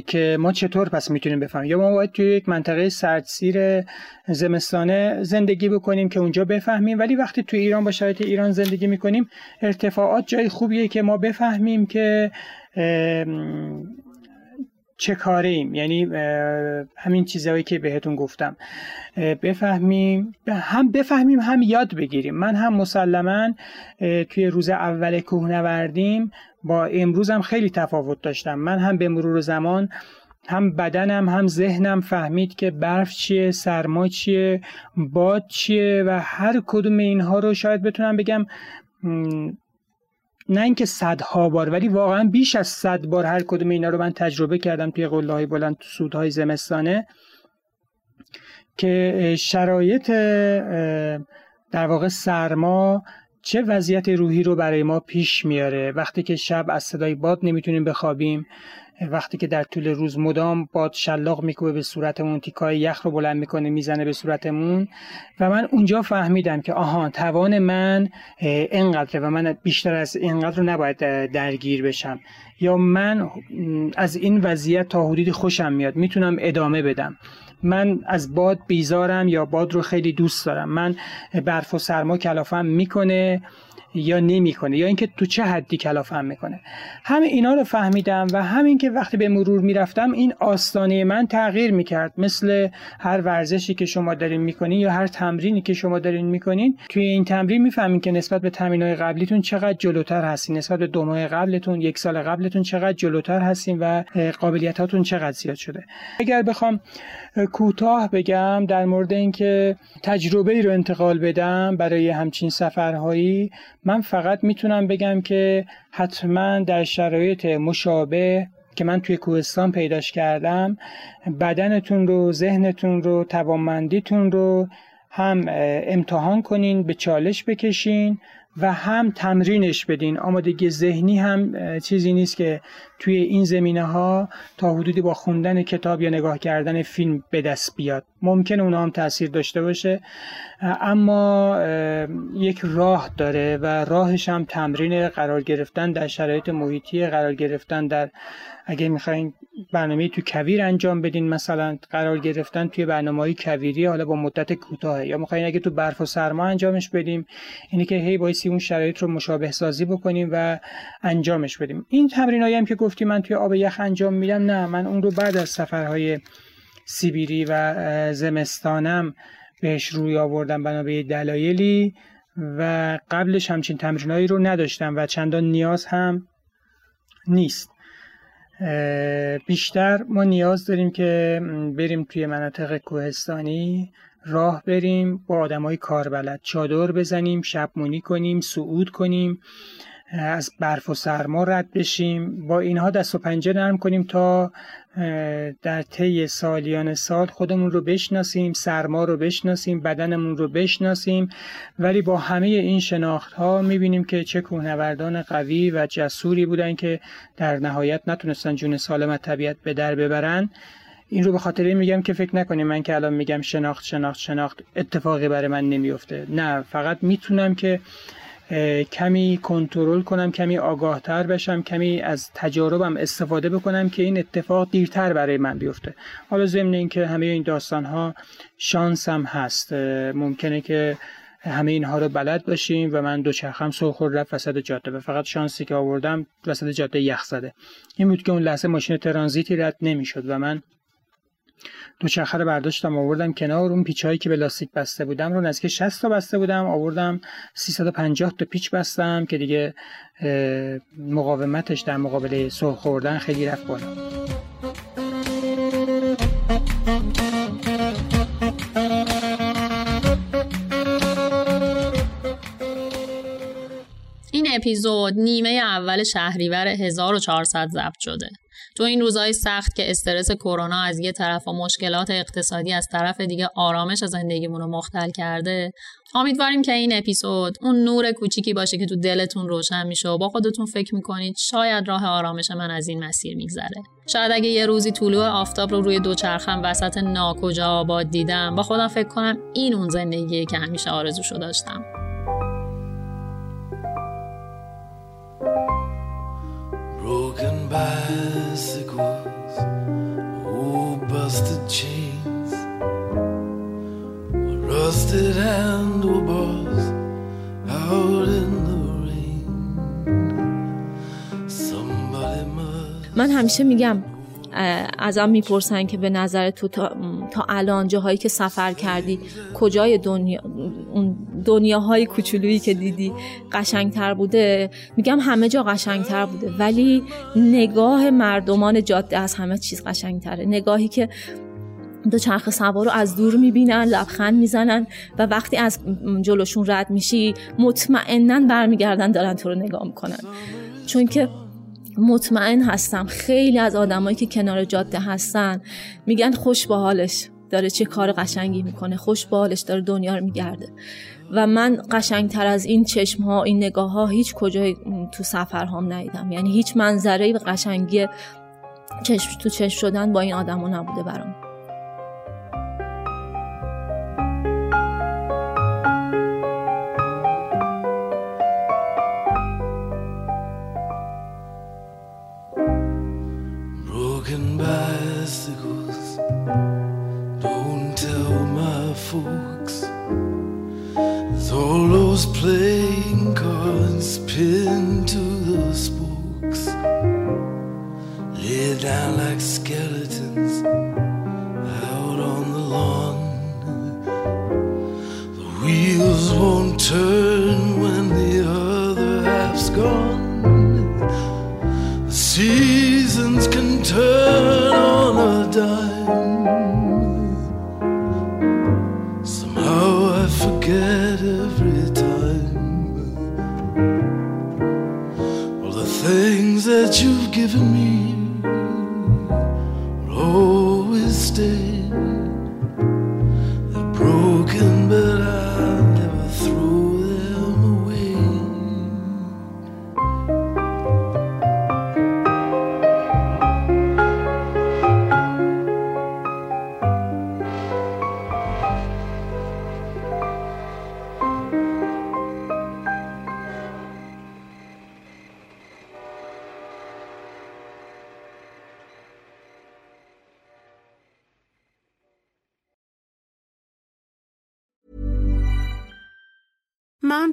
که ما چطور پس میتونیم بفهمیم، یا ما باید توی یک منطقه سردسیر زمستانه زندگی بکنیم که اونجا بفهمیم. ولی وقتی توی ایران با شرایط ایران زندگی میکنیم، ارتفاعات جای خوبیه که ما بفهمیم که چه کاریم، یعنی همین چیزهایی که بهتون گفتم بفهمیم هم یاد بگیریم. من هم مسلماً توی روز اول کوهنوردیم با امروزم خیلی تفاوت داشتم. من هم به مرور زمان هم بدنم هم ذهنم فهمید که برف چیه، سرما چیه، باد چیه و هر کدوم اینها رو شاید بتونم بگم نه اینکه صدها بار، ولی واقعا بیش از 100 بار هر کدوم اینا رو من تجربه کردم توی قله‌های بلند، تو صعودهای زمستانه که شرایط در واقع سرما چه وضعیت روحی رو برای ما پیش میاره. وقتی که شب از صدای باد نمیتونیم بخوابیم، وقتی که در طول روز مدام باد شلاق میکنه به صورتمون، تیکای یخ رو بلند میکنه میزنه به صورتمون و من اونجا فهمیدم که آها توان من اینقدره و من بیشتر از اینقدر رو نباید درگیر بشم، یا من از این وضعیت تا حدودی خوشم میاد میتونم ادامه بدم، من از باد بیزارم یا باد رو خیلی دوست دارم، من برف و سرما کلافم میکنه یا نمیکنه، یا اینکه تو چه حدی کلافم میکنه. همه اینا رو فهمیدم و همین که وقتی به مرور میرفتم این آستانه من تغییر میکرد. مثل هر ورزشی که شما دارین میکنین یا هر تمرینی که شما دارین میکنین، توی این تمرین میفهمین که نسبت به تمرین‌های قبلیتون چقدر جلوتر هستین، نسبت به 2 ماه قبلتون، 1 سال قبلتون چقدر جلوتر هستین و قابلیتاتون چقدر زیاد شده. اگر بخوام کوتاه بگم در مورد اینکه تجربه‌ای رو انتقال بدم برای همچین سفرهایی، من فقط میتونم بگم که حتما در شرایط مشابه که من توی کوهستان پیداش کردم، بدنتون رو، ذهنتون رو، توانمندیتون رو هم امتحان کنین، به چالش بکشین و هم تمرینش بدین. آمادگی ذهنی هم چیزی نیست که توی این زمینه ها تا حدودی با خوندن کتاب یا نگاه کردن فیلم به دست بیاد. ممکنه اونها هم تأثیر داشته باشه، اما یک راه داره و راهش هم تمرین، قرار گرفتن در شرایط محیطی، قرار گرفتن در، اگه میخواین برنامه‌ای تو کویر انجام بدین مثلا، قرار گرفتن توی برنامه‌های کویری حالا با مدت کوتاه، یا میخواین اگه تو برف و سرما انجامش بدیم، اینه که هی بایستی اون شرایط رو مشابه سازی بکنیم و انجامش بدیم. این تمرینایی هم که گفتی من توی آب یخ انجام میدم، نه من اون رو بعد از سفرهای سیبری و زمستانم بهش روی آوردم بنا به دلایلی و قبلش همچین تمرینایی رو نداشتم و چندان نیاز هم نیست. بیشتر ما نیاز داریم که بریم توی مناطق کوهستانی، راه بریم، با آدمای کاربلد چادر بزنیم، شبمونی کنیم، صعود کنیم از برف و سرما رد بشیم، با اینها دست و پنجه نرم کنیم تا در طی سالیان سال خودمون رو بشناسیم، سرما رو بشناسیم، بدنمون رو بشناسیم. ولی با همه این شناخت‌ها می‌بینیم که چه کوهنوردان قوی و جسوری بودن که در نهایت نتونستن جون سالم از طبیعت به در ببرن. این رو به خاطر میگم که فکر نکنیم من که الان میگم شناخت اتفاقی برای من نمیفته. نه، فقط میتونم که کمی کنترل کنم، کمی آگاهتر بشم، کمی از تجاربم استفاده بکنم که این اتفاق دیرتر برای من بیفته. حالا ضمن این که همه این داستانها شانسم هست، ممکنه که همه اینها رو بلد باشیم و من دوچرخم سر خورد رفت وسط جاده و فقط شانسی که آوردم وسط جاده یخ زده. این بود که اون لحظه ماشین ترانزیتی رد نمیشد و من دوچرخه رو برداشتم آوردم کنار، اون پیچایی که به لاستیک بسته بودم رو نزدیک 60 تا بسته بودم آوردم 350 تا پیچ بستم که دیگه مقاومتش در مقابل سر خوردن خیلی رفت بالا. این اپیزود نیمه اول شهریور 1400 ضبط شده. تو این روزهای سخت که استرس کرونا از یه طرف و مشکلات اقتصادی از طرف دیگه آرامش زندگیمون رو مختل کرده، امیدواریم که این اپیزود اون نور کوچیکی باشه که تو دلتون روشن میشه و با خودتون فکر میکنید شاید راه آرامش من از این مسیر میگذره. شاید اگه یه روزی طلوع آفتاب رو روی دوچرخم وسط ناکجا آباد دیدم، با خودم فکر کنم این اون زندگیه که همیشه آرزوشو داشتم. Broken bicycles, old busted chains, rusted handlebars out in the rain. Somebody must. من همیشه میگم ازم میپرسن که به نظر تو تا الان جاهایی که سفر کردی کجای دنیا، اون دنیاهای کوچولویی که دیدی قشنگتر بوده؟ میگم همه جا قشنگتر بوده، ولی نگاه مردمان جاده از همه چیز قشنگتره. نگاهی که دوچرخه سوار رو از دور میبینن، لبخند میزنن و وقتی از جلوشون رد میشی مطمئنن برمیگردن دارن تو رو نگاه میکنن. چون که مطمئن هستم خیلی از آدمایی که کنار جاده هستن میگن خوش با حالش، داره چه کار قشنگی میکنه، خوش با حالش داره دنیا رو میگرده. و من قشنگتر از این چشم ها، این نگاه ها هیچ کجای تو سفرهام ندیدم. یعنی هیچ منظره‌ای به قشنگی چشم تو چشم شدن با این آدما نبوده برام. Bicycles, don't tell my folks. There's all those playing cards pinned to the spokes, lay down like skeletons out on the lawn. The wheels won't turn when the other half's gone. The seasons can turn on a dime. Somehow I forget every time. All the things that you've given me will always stay. They're broken, but I'll never throw them away. Mom